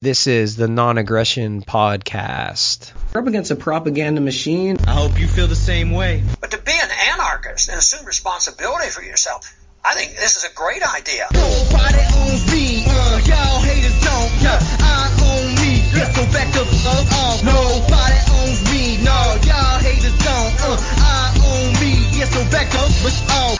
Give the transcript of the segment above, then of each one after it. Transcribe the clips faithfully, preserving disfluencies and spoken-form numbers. This is the Non-Aggression Podcast. We're up against a propaganda machine. I hope you feel the same way. But to be an anarchist and assume responsibility for yourself, I think this is a great idea. Nobody owns me. Uh, y'all haters don't. Yeah. I own me. Let's go back to uh, uh, nobody owns me. No, y'all haters don't. Uh, I own me. Yes, go back to uh, uh.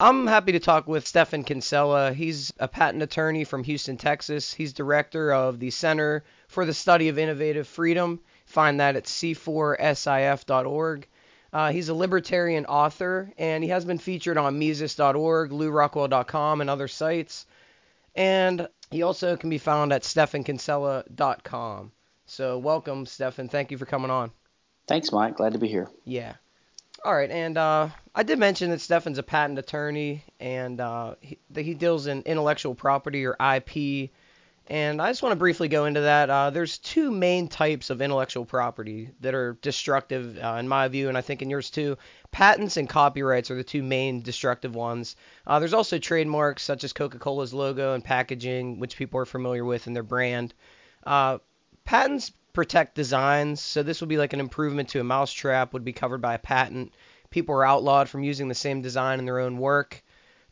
I'm happy to talk with Stephan Kinsella. He's a patent attorney from Houston, Texas. He's director of the Center for the Study of Innovative Freedom. Find that at c four sif dot org. Uh, he's a libertarian author, and he has been featured on mises dot org, lew rockwell dot com, and other sites. And he also can be found at stefan kinsella dot com. So welcome, Stephan. Thank you for coming on. Thanks, Mike. Glad to be here. Yeah. All right, and uh, I did mention that Stephan's a patent attorney, and uh, he, that he deals in intellectual property, or I P, and I just want to briefly go into that. Uh, there's two main types of intellectual property that are destructive, uh, in my view, and I think in yours too. Patents and copyrights are the two main destructive ones. Uh, there's also trademarks, such as Coca-Cola's logo and packaging, which people are familiar with in their brand. Uh, patents protect designs, so this would be like an improvement to a mousetrap would be covered by a patent. People are outlawed from using the same design in their own work.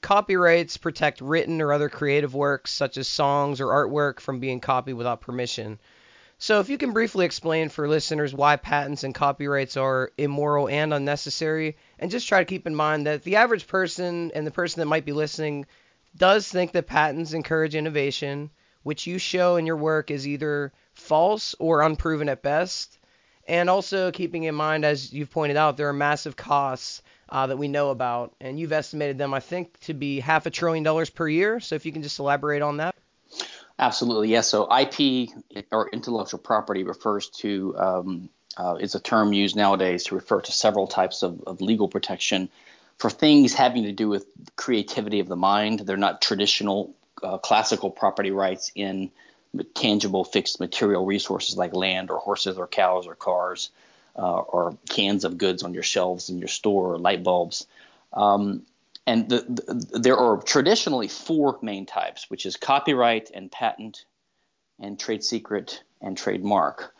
Copyrights protect written or other creative works, such as songs or artwork, from being copied without permission. So if you can briefly explain for listeners why patents and copyrights are immoral and unnecessary, and just try to keep in mind that the average person and the person that might be listening does think that patents encourage innovation, which you show in your work is either false or unproven at best, and also keeping in mind, as you've pointed out, there are massive costs uh, that we know about, and you've estimated them, I think, to be half a trillion dollars per year, so if you can just elaborate on that. Absolutely, yes. So I P, or intellectual property, refers to, um, uh, is a term used nowadays to refer to several types of, of legal protection for things having to do with creativity of the mind. They're not traditional uh, classical property rights in tangible fixed material resources like land or horses or cows or cars uh, or cans of goods on your shelves in your store or light bulbs. Um, and the, the, there are traditionally four main types, which is copyright and patent and trade secret and trademark.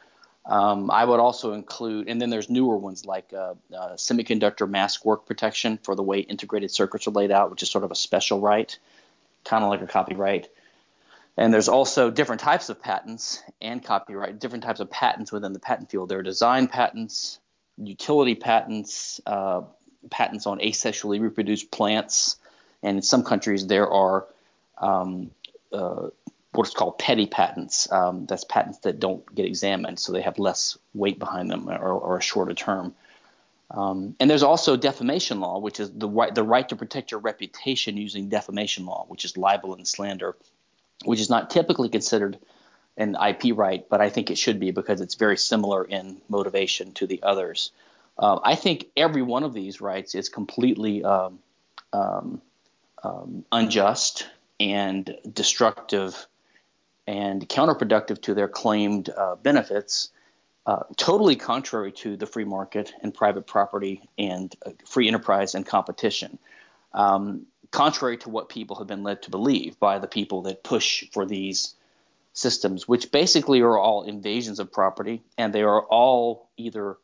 Um, I would also include – and then there's newer ones like uh, uh, semiconductor mask work protection for the way integrated circuits are laid out, which is sort of a special right, kind of like a copyright. And there's also different types of patents and copyright, different types of patents within the patent field. There are design patents, utility patents, uh, patents on asexually reproduced plants. And in some countries there are um, uh, what's called petty patents. Um, that's patents that don't get examined, so they have less weight behind them or, or a shorter term. Um, and there's also defamation law, which is the right, the right to protect your reputation using defamation law, which is libel and slander, which is not typically considered an I P right, but I think it should be because it's very similar in motivation to the others. Uh, I think every one of these rights is completely um, um, um, unjust and destructive and counterproductive to their claimed uh, benefits, uh, totally contrary to the free market and private property and uh, free enterprise and competition. Um, contrary to what people have been led to believe by the people that push for these systems, which basically are all invasions of property, and they are all either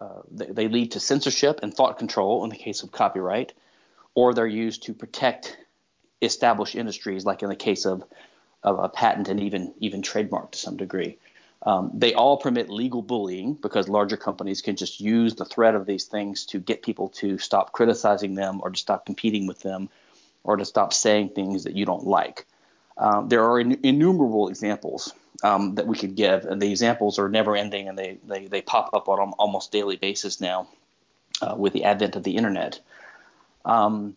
uh, – they, they lead to censorship and thought control in the case of copyright, or they're used to protect established industries like in the case of, of a patent and even, even trademark to some degree. Um, they all permit legal bullying because larger companies can just use the threat of these things to get people to stop criticizing them or to stop competing with them or to stop saying things that you don't like. Um, there are in, innumerable examples um, that we could give, and the examples are never ending, and they, they, they pop up on an almost daily basis now uh, with the advent of the internet. Um,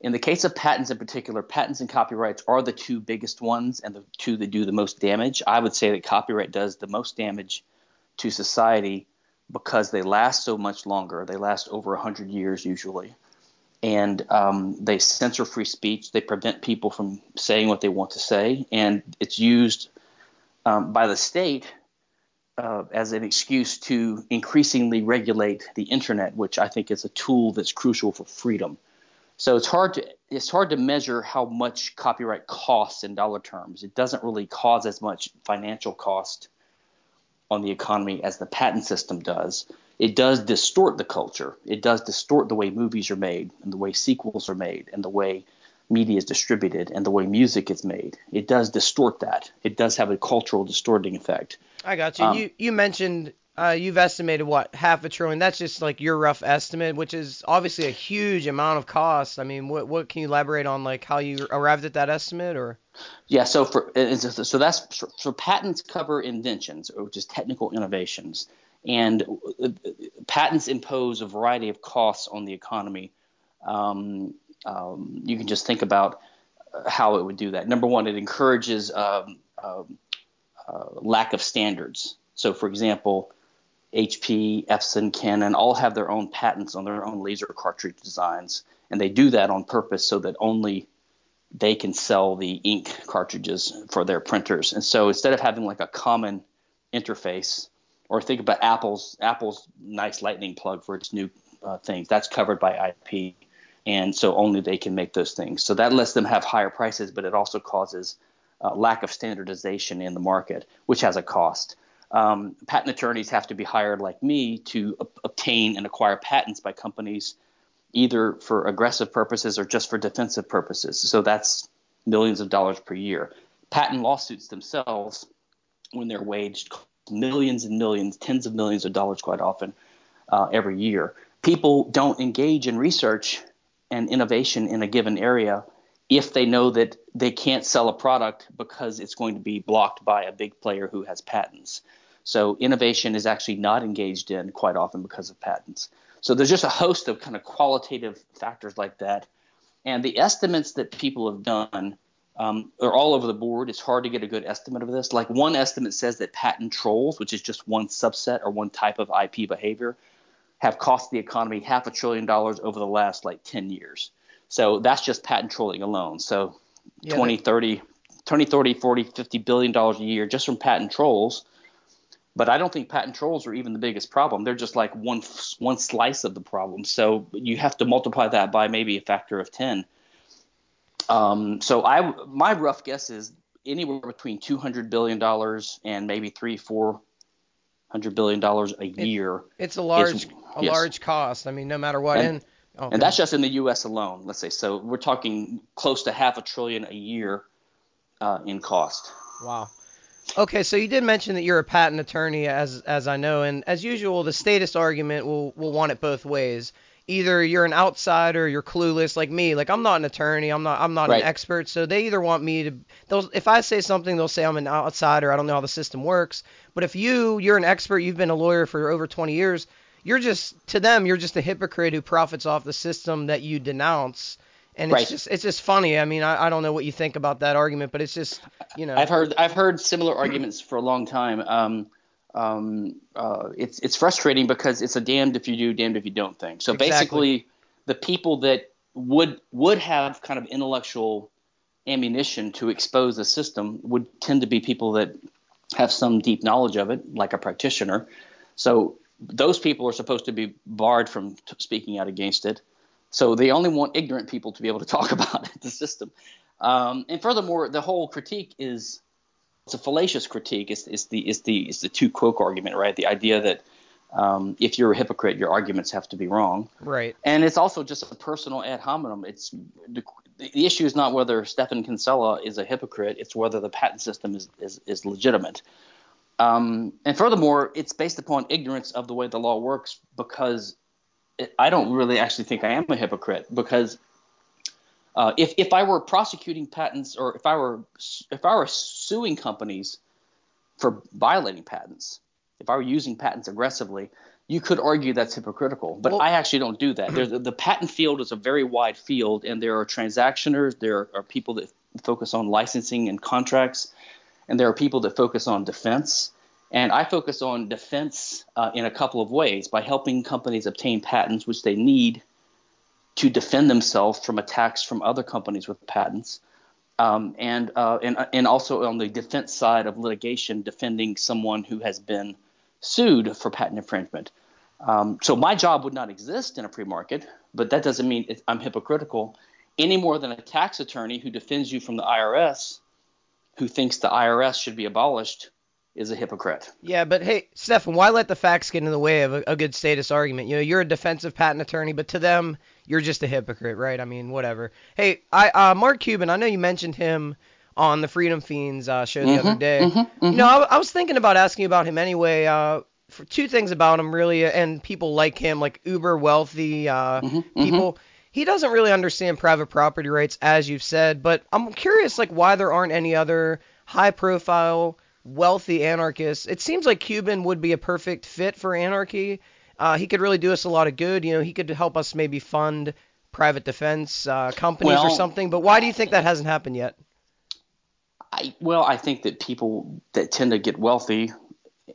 in the case of patents in particular, patents and copyrights are the two biggest ones and the two that do the most damage. I would say that copyright does the most damage to society because they last so much longer. They last over one hundred years usually, and um, they censor free speech. They prevent people from saying what they want to say, and it's used um, by the state uh, as an excuse to increasingly regulate the internet, which I think is a tool that's crucial for freedom. So it's hard to it's hard to measure how much copyright costs in dollar terms. It doesn't really cause as much financial cost on the economy as the patent system does. It does distort the culture. It does distort the way movies are made and the way sequels are made and the way media is distributed and the way music is made. It does distort that. It does have a cultural distorting effect. I got you. Um, you, you mentioned uh, you've estimated, what, half a trillion. That's just like your rough estimate, which is obviously a huge amount of cost. I mean, what what can you elaborate on, like how you arrived at that estimate? Or yeah, so for so that's so patents cover inventions, or just technical innovations. And patents impose a variety of costs on the economy. Um, um, you can just think about how it would do that. Number one, it encourages um, um, uh, lack of standards. So, for example, H P, Epson, Canon all have their own patents on their own laser cartridge designs, and they do that on purpose so that only they can sell the ink cartridges for their printers. And so instead of having like a common interface, or think about Apple's Apple's nice lightning plug for its new uh, things. That's covered by I P, and so only they can make those things. So that lets them have higher prices, but it also causes uh, lack of standardization in the market, which has a cost. Um, patent attorneys have to be hired, like me, to ob- obtain and acquire patents by companies, either for aggressive purposes or just for defensive purposes. So that's millions of dollars per year. Patent lawsuits themselves, when they're waged, millions and millions, tens of millions of dollars quite often uh, every year. People don't engage in research and innovation in a given area if they know that they can't sell a product because it's going to be blocked by a big player who has patents. So innovation is actually not engaged in quite often because of patents. So there's just a host of kind of qualitative factors like that. And the estimates that people have done Um, they're all over the board. It's hard to get a good estimate of this. Like one estimate says that patent trolls, which is just one subset or one type of I P behavior, have cost the economy half a trillion dollars over the last like ten years. So that's just patent trolling alone. So yeah, twenty, thirty, forty, fifty billion dollars a year just from patent trolls. But I don't think patent trolls are even the biggest problem. They're just like one one slice of the problem. So you have to multiply that by maybe a factor of ten. Um, so I, my rough guess is anywhere between two hundred billion dollars and maybe three, four hundred billion dollars a year. It, it's a large, is, a yes. large cost. I mean, no matter what. And, and, oh, and that's just in the U S alone, let's say. So we're talking close to half a trillion a year, uh, in cost. Wow. Okay, so you did mention that you're a patent attorney, as, as I know, and as usual, the statist argument will, will want it both ways. Either you're an outsider, you're clueless, like me. Like I'm not an attorney, I'm not, I'm not right. an expert. So they either want me to, they'll, if I say something, they'll say I'm an outsider. I don't know how the system works. But if you, you're an expert, you've been a lawyer for over twenty years. You're just, to them, you're just a hypocrite who profits off the system that you denounce. And it's right. just, it's just funny. I mean, I, I don't know what you think about that argument, but it's just, you know. I've heard, I've heard similar arguments for a long time. Um, Um, uh, it's it's frustrating because it's a damned if you do, damned if you don't thing. So exactly. Basically, the people that would would have kind of intellectual ammunition to expose the system would tend to be people that have some deep knowledge of it, like a practitioner. So those people are supposed to be barred from t- speaking out against it. So they only want ignorant people to be able to talk about it, the system. Um, and furthermore, the whole critique is. It's a fallacious critique. It's, it's the it's the it's the two Quoque argument, right? The idea that um, if you're a hypocrite, your arguments have to be wrong, right? And it's also just a personal ad hominem. It's the, the issue is not whether Stephan Kinsella is a hypocrite; it's whether the patent system is is, is legitimate. Um, and furthermore, it's based upon ignorance of the way the law works. Because it, I don't really actually think I am a hypocrite because. Uh, if if I were prosecuting patents, or if I were if I were suing companies for violating patents, if I were using patents aggressively, you could argue that's hypocritical. But well, I actually don't do that. The, the patent field is a very wide field, and there are transactioners, there are people that focus on licensing and contracts, and there are people that focus on defense. And I focus on defense uh, in a couple of ways by helping companies obtain patents, which they need. to defend themselves from attacks from other companies with patents, um, and uh, and and also on the defense side of litigation, defending someone who has been sued for patent infringement. Um, so my job would not exist in a free market, but that doesn't mean it, I'm hypocritical any more than a tax attorney who defends you from the I R S, who thinks the I R S should be abolished, is a hypocrite. Yeah, but hey, Stefan, why let the facts get in the way of a, a good status argument? You know, you're a defensive patent attorney, but to them, you're just a hypocrite, right? I mean, whatever. Hey, I uh, Mark Cuban, I know you mentioned him on the Freedom Fiends uh, show the mm-hmm, other day. Mm-hmm, mm-hmm. You know, I, I was thinking about asking about him anyway. Uh, for two things about him, really, and people like him, like uber wealthy uh, mm-hmm, people. Mm-hmm. He doesn't really understand private property rights, as you've said, but I'm curious, like, why there aren't any other high-profile wealthy anarchists. It seems like Cuban would be a perfect fit for anarchy. Uh, he could really do us a lot of good. You know, he could help us maybe fund private defense uh, companies well, or something. But why do you think that hasn't happened yet? I, well, I think that people that tend to get wealthy,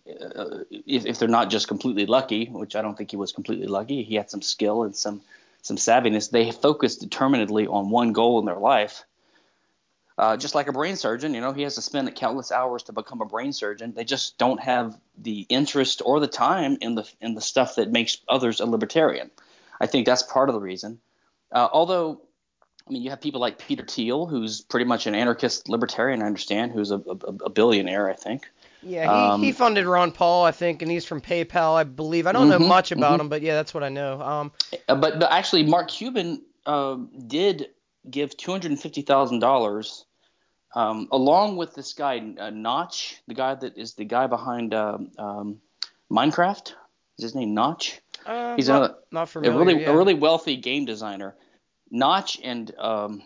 uh, if, if they're not just completely lucky, which I don't think he was completely lucky. He had some skill and some, some savviness. They focus determinedly on one goal in their life. Uh, just like a brain surgeon, you know, he has to spend countless hours to become a brain surgeon. They just don't have the interest or the time in the in the stuff that makes others a libertarian. I think that's part of the reason. Uh, although, I mean, you have people like Peter Thiel, who's pretty much an anarchist libertarian, I understand, who's a, a, a billionaire, I think. Yeah, he, um, he funded Ron Paul, I think, and he's from PayPal, I believe. I don't mm-hmm, know much about mm-hmm. him, but yeah, that's what I know. Um, but, but actually, Mark Cuban uh, did give two hundred fifty thousand dollars. Um, along with this guy, uh, Notch, the guy that is the guy behind um, um, Minecraft. Is his name Notch? Uh, He's not, another, not familiar, a really yeah. a really wealthy game designer. Notch and um,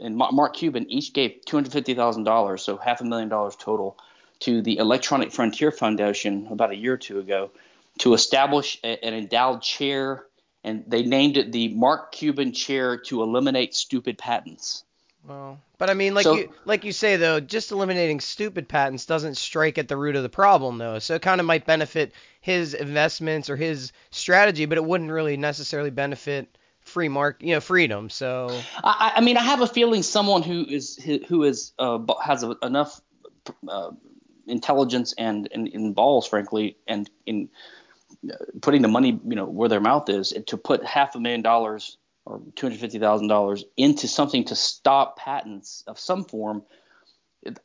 and Mark Cuban each gave two hundred fifty thousand dollars, so half a million dollars total, to the Electronic Frontier Foundation about a year or two ago to establish a, an endowed chair, and they named it the Mark Cuban Chair to Eliminate Stupid Patents. Well, but I mean, like so, you like you say, though, just eliminating stupid patents doesn't strike at the root of the problem, though. So it kind of might benefit his investments or his strategy, but it wouldn't really necessarily benefit free market, you know, freedom. So I, I mean, I have a feeling someone who is who is uh, has a, enough uh, intelligence and, and, and balls, frankly, and in putting the money, you know, where their mouth is, to put half a million dollars or two hundred fifty thousand dollars into something to stop patents of some form,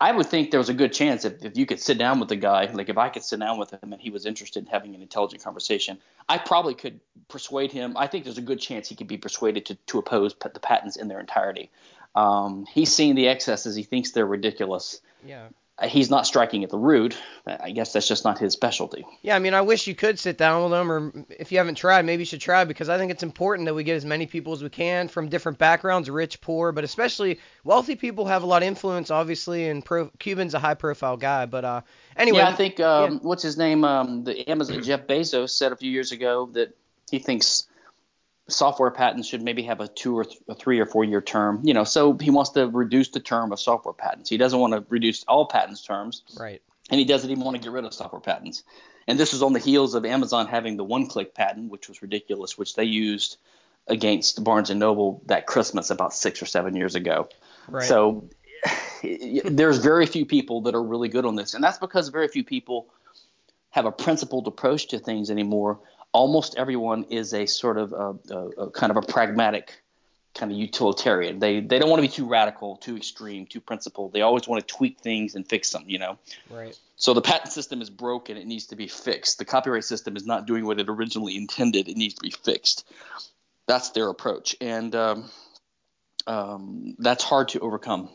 I would think there was a good chance if, if you could sit down with the guy, like if I could sit down with him and he was interested in having an intelligent conversation, I probably could persuade him. I think there's a good chance he could be persuaded to, to oppose the patents in their entirety. Um, he's seeing the excesses. He thinks they're ridiculous. Yeah. He's not striking at the root. I guess that's just not his specialty. Yeah, I mean, I wish you could sit down with him, or if you haven't tried, maybe you should try, because I think it's important that we get as many people as we can from different backgrounds, rich, poor, but especially wealthy people have a lot of influence, obviously, and pro- Cuban's a high-profile guy. But uh, anyway. Yeah, I think um, yeah. what's his name, um, the Amazon Jeff Bezos said a few years ago that he thinks software patents should maybe have a two or th- a three or four year term, you know, so he wants to reduce the term of software patents. He doesn't want to reduce all patents terms. Right. And he doesn't even want to get rid of software patents. And this is on the heels of Amazon having the one click patent, which was ridiculous, which they used against Barnes and Noble that Christmas about six or seven years ago. Right. So there's very few people that are really good on this. And that's because very few people have a principled approach to things anymore. Almost everyone is a sort of a, a, a kind of a pragmatic kind of utilitarian. They they don't want to be too radical, too extreme, too principled. They always want to tweak things and fix them, you know. Right. So the patent system is broken. It needs to be fixed. The copyright system is not doing what it originally intended. It needs to be fixed. That's their approach. And um, um, that's hard to overcome.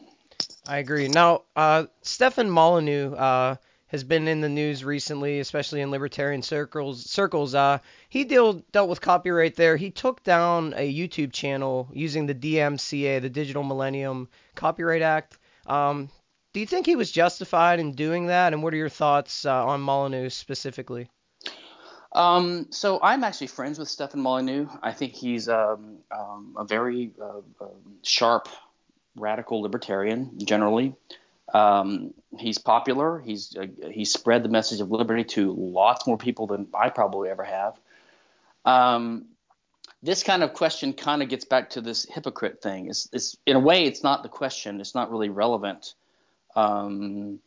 I agree. Now, uh, Stefan Molyneux uh, – has been in the news recently, especially in libertarian circles. Circles, uh, he deal, dealt with copyright there. He took down a YouTube channel using the D M C A, the Digital Millennium Copyright Act. Um, do you think he was justified in doing that? And what are your thoughts uh, on Molyneux specifically? Um, so I'm actually friends with Stefan Molyneux. I think he's um, um, a very uh, uh, sharp, radical libertarian generally. Um, he's popular. He's uh, he's spread the message of liberty to lots more people than I probably ever have. Um, this kind of question kind of gets back to this hypocrite thing. It's, it's in a way, it's not the question. It's not really relevant. Um,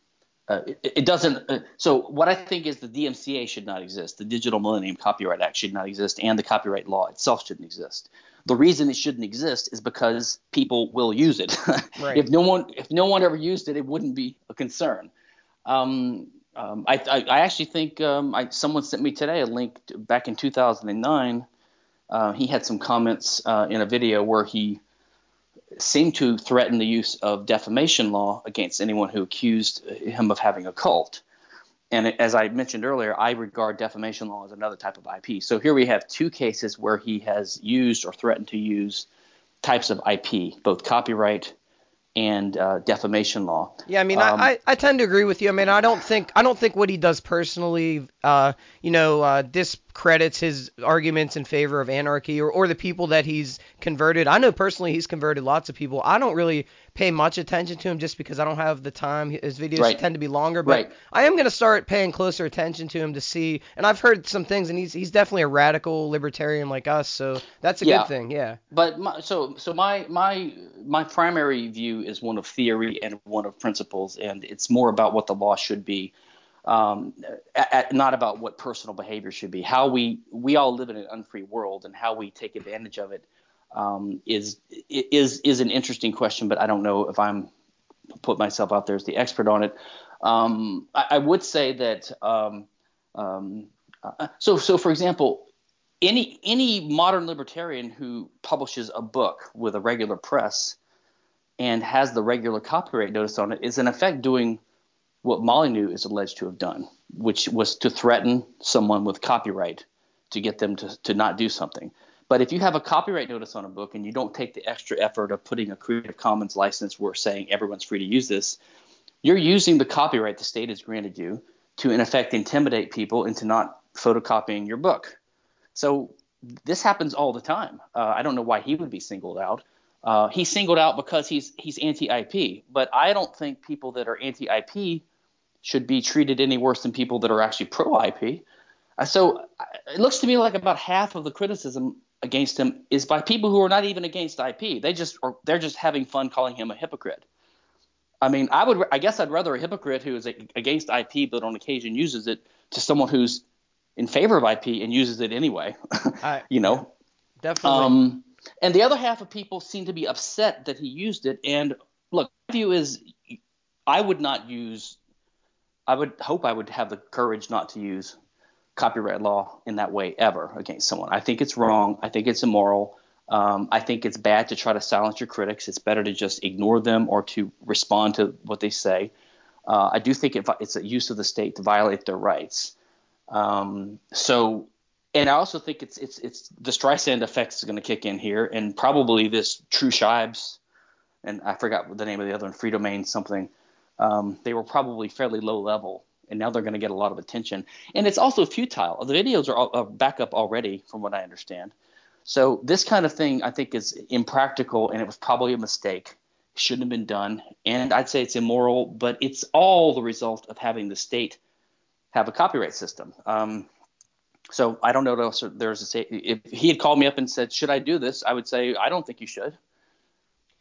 uh, it, it doesn't. Uh, so what I think is the D M C A should not exist. The Digital Millennium Copyright Act should not exist, and the copyright law itself shouldn't exist. The reason it shouldn't exist is because people will use it. Right. If no one, if no one ever used it, it wouldn't be a concern. Um, um, I, I, I actually think um, I, someone sent me today a link to, back in two thousand nine. Uh, he had some comments uh, in a video where he seemed to threaten the use of defamation law against anyone who accused him of having a cult. And as I mentioned earlier, I regard defamation law as another type of I P. So here we have two cases where he has used or threatened to use types of I P, both copyright and uh, defamation law. Yeah, I mean, um, I, I, I tend to agree with you. I mean, I don't think I don't think what he does personally, uh, you know, uh, discredits his arguments in favor of anarchy or, or the people that he's converted. I know personally he's converted lots of people. I don't really pay much attention to him just because I don't have the time. His videos right. tend to be longer, but right. I am going to start paying closer attention to him to see. And I've heard some things, and he's he's definitely a radical libertarian like us, so that's a yeah. good thing. Yeah. But my, so so my my my primary view is one of theory and one of principles, and it's more about what the law should be, um, at, at, not about what personal behavior should be. How we we all live in an unfree world, and how we take advantage of it. Um, is is is an interesting question, but I don't know if I'm put myself out there as the expert on it. Um, I, I would say that um, um, uh, so so for example, any any modern libertarian who publishes a book with a regular press and has the regular copyright notice on it is in effect doing what Molyneux is alleged to have done, which was to threaten someone with copyright to get them to, to not do something. But if you have a copyright notice on a book and you don't take the extra effort of putting a Creative Commons license where saying everyone's free to use this, you're using the copyright the state has granted you to, in effect, intimidate people into not photocopying your book. So this happens all the time. Uh, I don't know why he would be singled out. Uh, he's singled out because he's he's anti-I P. But I don't think people that are anti-I P should be treated any worse than people that are actually pro-I P. Uh, so it looks to me like about half of the criticism against him is by people who are not even against I P. They just are, they're just having fun calling him a hypocrite. I mean, I would, I guess I'd rather a hypocrite who is against I P but on occasion uses it to someone who's in favor of I P and uses it anyway. I, you know, definitely. Um, and the other half of people seem to be upset that he used it. And look, my view is, I would not use. I would hope I would have the courage not to use copyright law in that way ever against someone. I think it's wrong. I think it's immoral. Um, I think it's bad to try to silence your critics. It's better to just ignore them or to respond to what they say. Uh, I do think it, it's a use of the state to violate their rights. Um, so, and I also think it's it's it's the Streisand effect is going to kick in here, and probably this True Shibes, and I forgot the name of the other one, Free Domain something. Um, they were probably fairly low level. And now they're going to get a lot of attention. And it's also futile. The videos are, all, are back up already, from what I understand. So this kind of thing, I think, is impractical, and it was probably a mistake. It shouldn't have been done. And I'd say it's immoral, but it's all the result of having the state have a copyright system. Um, so I don't know what else there's to say. If he had called me up and said, should I do this, I would say, I don't think you should.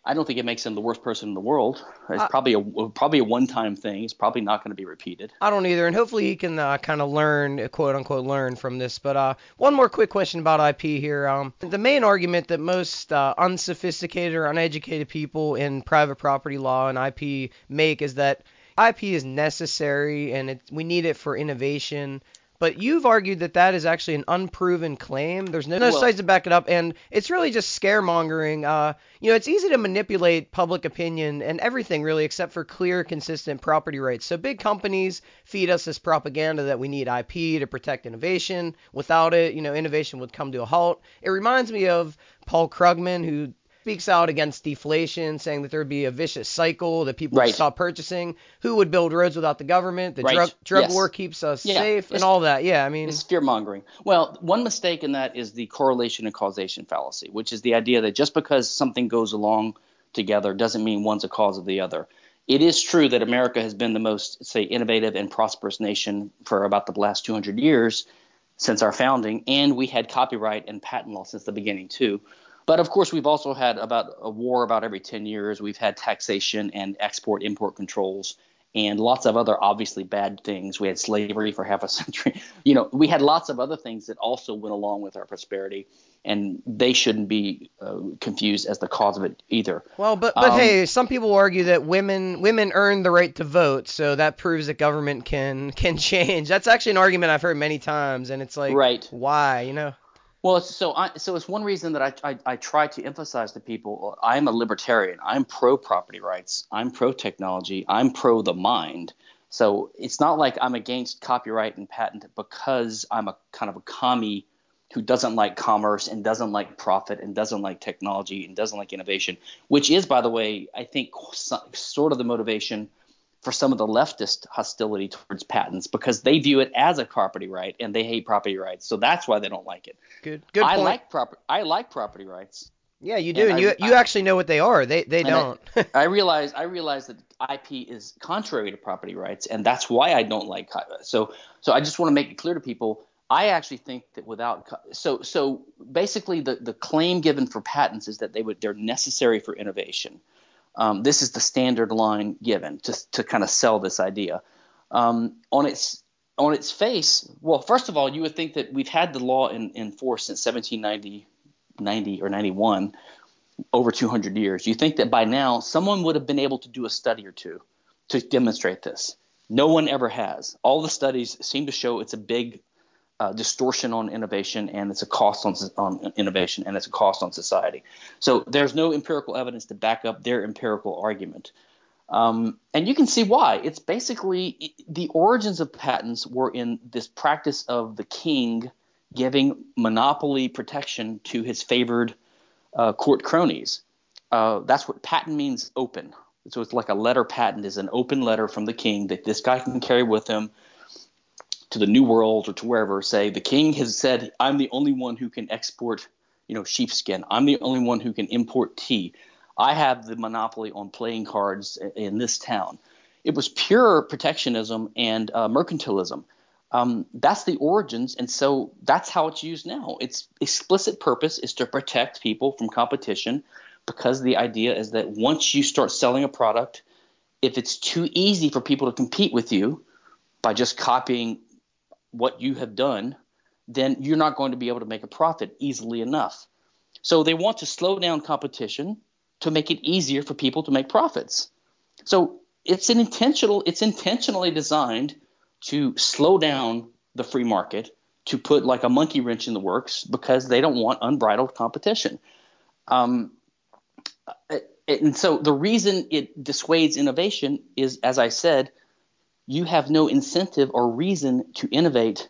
I don't think it makes him the worst person in the world. It's I, probably a probably a one-time thing. It's probably not going to be repeated. I don't either, and hopefully he can uh, kind of learn, quote-unquote, learn from this. But uh, one more quick question about I P here. Um, the main argument that most uh, unsophisticated or uneducated people in private property law and I P make is that I P is necessary and it, we need it for innovation. But you've argued that that is actually an unproven claim. There's no, no well, sites to back it up, and it's really just scaremongering. Uh, you know, it's easy to manipulate public opinion and everything, really, except for clear, consistent property rights. So big companies feed us this propaganda that we need I P to protect innovation. Without it, you know, innovation would come to a halt. It reminds me of Paul Krugman, who speaks out against deflation, saying that there would be a vicious cycle, that people right. would stop purchasing, who would build roads without the government, the right. drug, drug yes. war keeps us yeah. safe, it's, and all that. Yeah, I mean, it's fear-mongering. Well, one mistake in that is the correlation and causation fallacy, which is the idea that just because something goes along together doesn't mean one's a cause of the other. It is true that America has been the most, say, innovative and prosperous nation for about the last two hundred years, since our founding, and we had copyright and patent law since the beginning too. But of course, we've also had about a war about every ten years. We've had taxation and export-import controls and lots of other obviously bad things. We had slavery for half a century. You know, we had lots of other things that also went along with our prosperity, and they shouldn't be uh, confused as the cause of it either. Well, but but um, hey, some people argue that women women earn the right to vote, so that proves that government can can change. That's actually an argument I've heard many times, and it's like, right. Why, you know? Well, so I, so it's one reason that I, I I try to emphasize to people, I'm a libertarian. I'm pro property rights. I'm pro technology. I'm pro the mind. So it's not like I'm against copyright and patent because I'm a kind of a commie who doesn't like commerce and doesn't like profit and doesn't like technology and doesn't like innovation, which is, by the way, I think sort of the motivation for some of the leftist hostility towards patents, because they view it as a property right and they hate property rights. So that's why they don't like it. Good, good I point. Like proper, I like property rights. Yeah, you do. And, and you I, you actually know what they are. They they don't. I, I realize I realize that I P is contrary to property rights, and that's why I don't like – so so I just want to make it clear to people, I actually think that without – so so basically the, the claim given for patents is that they would they're necessary for innovation. Um, this is the standard line given to to kind of sell this idea. Um, on its on its face, well, first of all, you would think that we've had the law in, in force since seventeen ninety or ninety-one, over two hundred years. You think that by now someone would have been able to do a study or two to demonstrate this. No one ever has. All the studies seem to show it's a big uh, distortion on innovation, and it's a cost on, on innovation, and it's a cost on society. So there's no empirical evidence to back up their empirical argument. Um, and you can see why. It's basically it, the origins of patents were in this practice of the king giving monopoly protection to his favored uh, court cronies. Uh, that's what patent means, open. So it's like a letter patent is an open letter from the king that this guy can carry with him to the New World or to wherever, say the king has said, I'm the only one who can export, you know, sheepskin. I'm the only one who can import tea. I have the monopoly on playing cards in this town. It was pure protectionism and uh, mercantilism. Um, that's the origins, and so that's how it's used now. Its explicit purpose is to protect people from competition, because the idea is that once you start selling a product, if it's too easy for people to compete with you by just copying what you have done, then you're not going to be able to make a profit easily enough. So they want to slow down competition to make it easier for people to make profits. So it's an intentional it's intentionally designed to slow down the free market, to put like a monkey wrench in the works, because they don't want unbridled competition. Um, and so the reason it dissuades innovation is, as I said, you have no incentive or reason to innovate.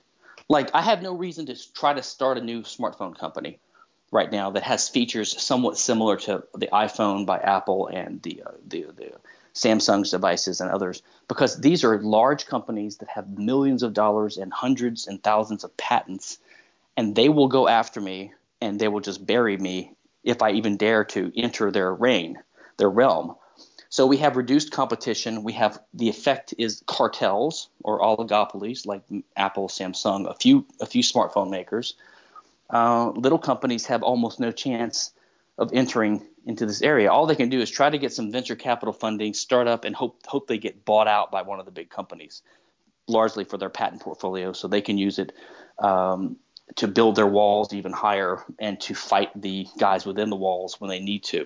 Like, I have no reason to try to start a new smartphone company right now that has features somewhat similar to the iPhone by Apple and the uh, the, the Samsung's devices and others, because these are large companies that have millions of dollars and hundreds and thousands of patents, and they will go after me and they will just bury me if I even dare to enter their reign, their realm. So we have reduced competition. We have the effect is cartels or oligopolies like Apple, Samsung, a few a few smartphone makers. Uh, little companies have almost no chance of entering into this area. All they can do is try to get some venture capital funding, start up, and hope hope they get bought out by one of the big companies, largely for their patent portfolio, so they can use it um, to build their walls even higher and to fight the guys within the walls when they need to.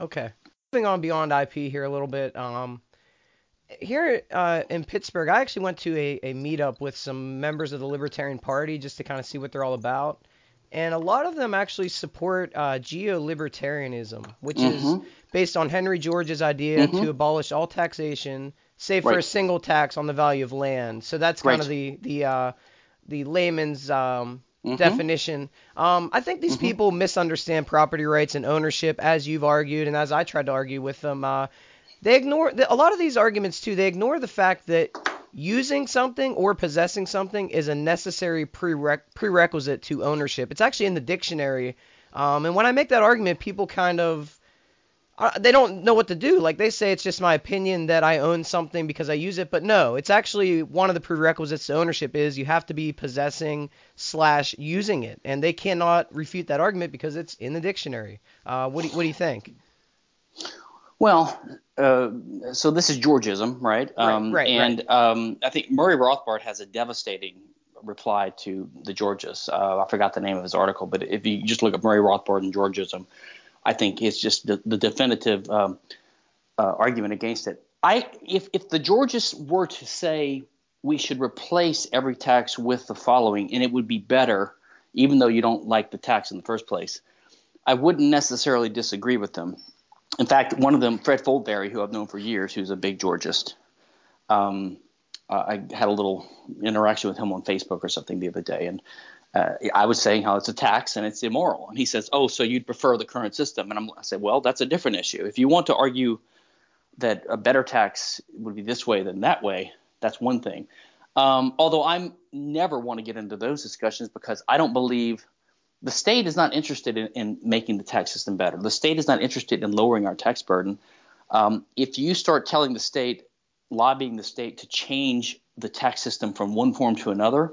Okay. Moving on beyond I P here a little bit. Um, here uh, in Pittsburgh, I actually went to a, a meetup with some members of the Libertarian Party just to kind of see what they're all about. And a lot of them actually support uh, geo-libertarianism, which mm-hmm. is based on Henry George's idea mm-hmm. to abolish all taxation, save right. for a single tax on the value of land. So that's kind right. of the the uh, the layman's um, mm-hmm. definition. Um, I think these mm-hmm. people misunderstand property rights and ownership, as you've argued, and as I tried to argue with them. Uh, they ignore a lot of these arguments too. They ignore the fact that using something or possessing something is a necessary prere- prerequisite to ownership. It's actually in the dictionary. Um, and when I make that argument, people kind of uh, they don't know what to do. Like, they say it's just my opinion that I own something because I use it, but no, it's actually one of the prerequisites to ownership is you have to be possessing slash using it, and they cannot refute that argument because it's in the dictionary. Uh, what do, what do you think? Well, uh, so this is Georgism, right? Um, right, right, and right. Um, I think Murray Rothbard has a devastating reply to the Georgists. Uh, I forgot the name of his article, but if you just look at Murray Rothbard and Georgism, I think it's just the, the definitive um, uh, argument against it. I, if, if the Georgists were to say we should replace every tax with the following, and it would be better, even though you don't like the tax in the first place, I wouldn't necessarily disagree with them. In fact, one of them, Fred Foldberry, who I've known for years, who's a big Georgist, um, uh, I had a little interaction with him on Facebook or something the other day, and uh, I was saying how it's a tax and it's immoral. And he says, oh, so you'd prefer the current system. And I'm, I said, well, that's a different issue. If you want to argue that a better tax would be this way than that way, that's one thing. Um, although I never want to get into those discussions because I don't believe – the state is not interested in, in making the tax system better. The state is not interested in lowering our tax burden. Um, if you start telling the state, lobbying the state to change the tax system from one form to another,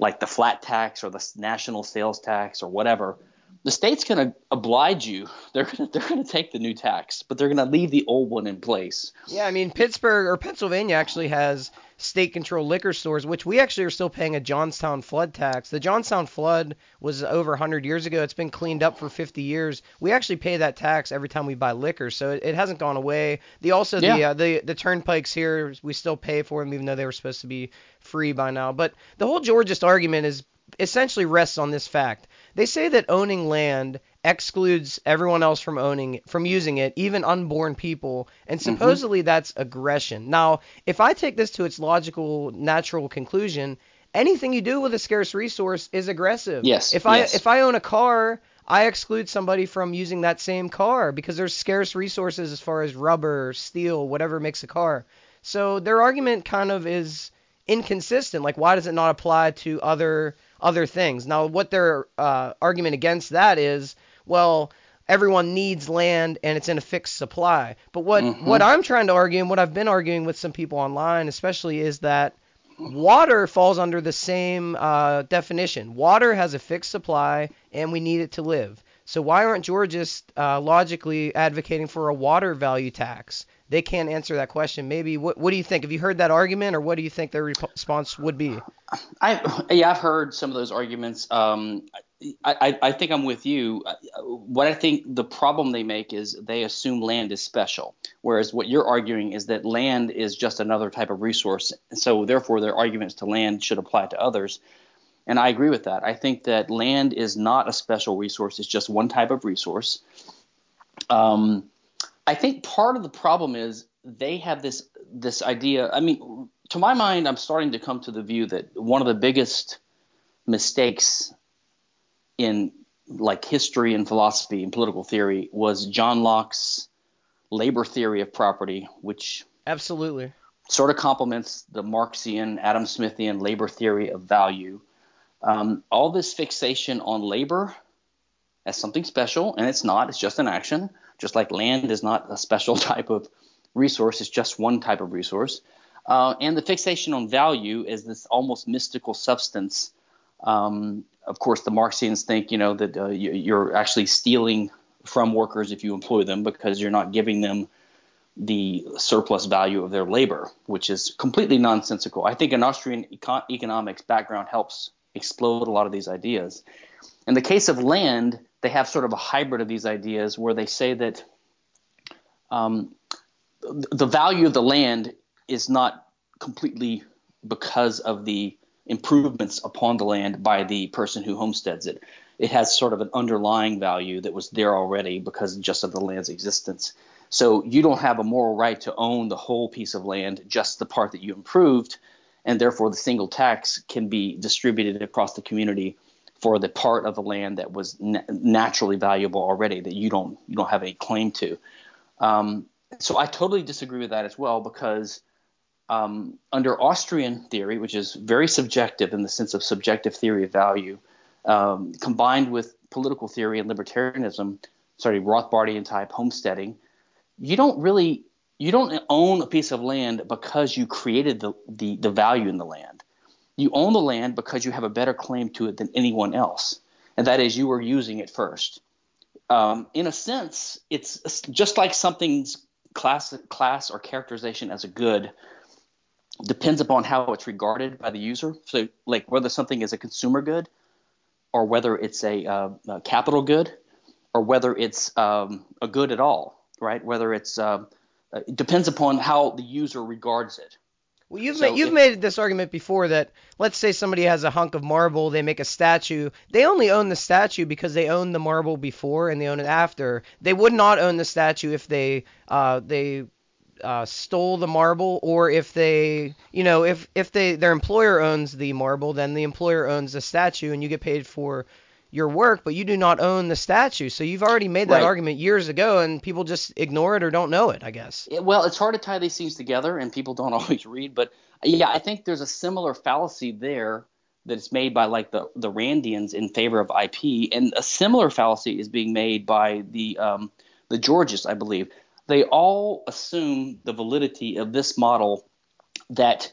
like the flat tax or the national sales tax or whatever, the state's going to oblige you. They're going to they're going to take the new tax, but they're going to leave the old one in place. Yeah, I mean, Pittsburgh or Pennsylvania actually has state-controlled liquor stores, which we actually are still paying a Johnstown flood tax. The Johnstown flood was over one hundred years ago. It's been cleaned up for fifty years. We actually pay that tax every time we buy liquor, so it, it hasn't gone away. The also yeah. the, uh, the the turnpikes here, we still pay for them, even though they were supposed to be free by now. But the whole Georgist argument is essentially rests on this fact. They say that owning land excludes everyone else from owning from using it, even unborn people, and supposedly mm-hmm. that's aggression. Now, if I take this to its logical, natural conclusion, anything you do with a scarce resource is aggressive. Yes. If I yes. if I own a car, I exclude somebody from using that same car because there's scarce resources as far as rubber, steel, whatever makes a car. So their argument kind of is inconsistent. Like, why does it not apply to other other things? Now, what their uh, argument against that is, well, everyone needs land and it's in a fixed supply. But what, mm-hmm. what I'm trying to argue and what I've been arguing with some people online especially is that water falls under the same uh, definition. Water has a fixed supply and we need it to live. So why aren't Georgists uh, logically advocating for a water value tax? They can't answer that question. Maybe what, what do you think? Have you heard that argument, or what do you think their response would be? I yeah, I've heard some of those arguments. Um, I, I I think I'm with you. What I think the problem they make is they assume land is special, whereas what you're arguing is that land is just another type of resource. So therefore, their arguments to land should apply to others. And I agree with that. I think that land is not a special resource. It's just one type of resource. Um, I think part of the problem is they have this this idea. I mean, to my mind, I'm starting to come to the view that one of the biggest mistakes in like history and philosophy and political theory was John Locke's labor theory of property, which absolutely sort of complements the Marxian, Adam Smithian labor theory of value. Um, all this fixation on labor as something special, and it's not, it's just an action, just like land is not a special type of resource, it's just one type of resource. Uh, and the fixation on value is this almost mystical substance. Um, of course, the Marxians think, you know, that uh, you, you're actually stealing from workers if you employ them because you're not giving them the surplus value of their labor, which is completely nonsensical. I think an Austrian econ- economics background helps explode a lot of these ideas. In the case of land, they have sort of a hybrid of these ideas where they say that um, the value of the land is not completely because of the improvements upon the land by the person who homesteads it. It has sort of an underlying value that was there already because just of the land's existence. So you don't have a moral right to own the whole piece of land, just the part that you improved. And therefore, the single tax can be distributed across the community for the part of the land that was na- naturally valuable already that you don't you don't have any claim to. Um, so I totally disagree with that as well, because um, under Austrian theory, which is very subjective in the sense of subjective theory of value, um, combined with political theory and libertarianism, sorry, Rothbardian type homesteading, you don't really you don't own a piece of land because you created the, the, the value in the land. You own the land because you have a better claim to it than anyone else, and that is you were using it first. Um, in a sense, it's just like something's class, class or characterization as a good depends upon how it's regarded by the user. So like whether something is a consumer good or whether it's a, uh, a capital good or whether it's um, a good at all, right? Whether it's uh, – it depends upon how the user regards it. Well, you've, so ma- you've if, made this argument before that let's say somebody has a hunk of marble, they make a statue. They only own the statue because they own the marble before and they own it after. They would not own the statue if they uh, they uh, stole the marble, or if they, you know, if, if they their employer owns the marble, then the employer owns the statue and you get paid for your work, but you do not own the statue. So you've already made that right. argument years ago, and people just ignore it or don't know it, I guess. It, well, it's hard to tie these things together, and people don't always read. But yeah, I think there's a similar fallacy there that's made by like the, the Randians in favor of I P, and a similar fallacy is being made by the um, the Georgists, I believe. They all assume the validity of this model that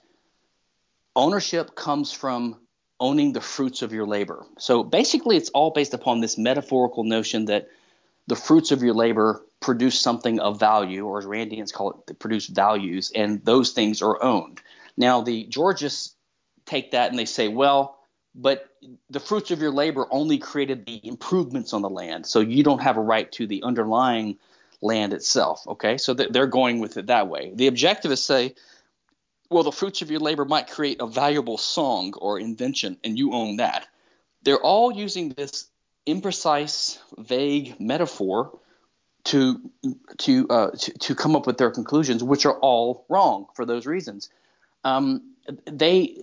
ownership comes from owning the fruits of your labor. So basically it's all based upon this metaphorical notion that the fruits of your labor produce something of value, or as Randians call it, they produce values, and those things are owned. Now the Georgists take that and they say, well, but the fruits of your labor only created the improvements on the land, so you don't have a right to the underlying land itself. Okay, so th- they're going with it that way. The Objectivists say, well, the fruits of your labor might create a valuable song or invention, and you own that. They're all using this imprecise, vague metaphor to to uh, to, to come up with their conclusions, which are all wrong for those reasons. Um, they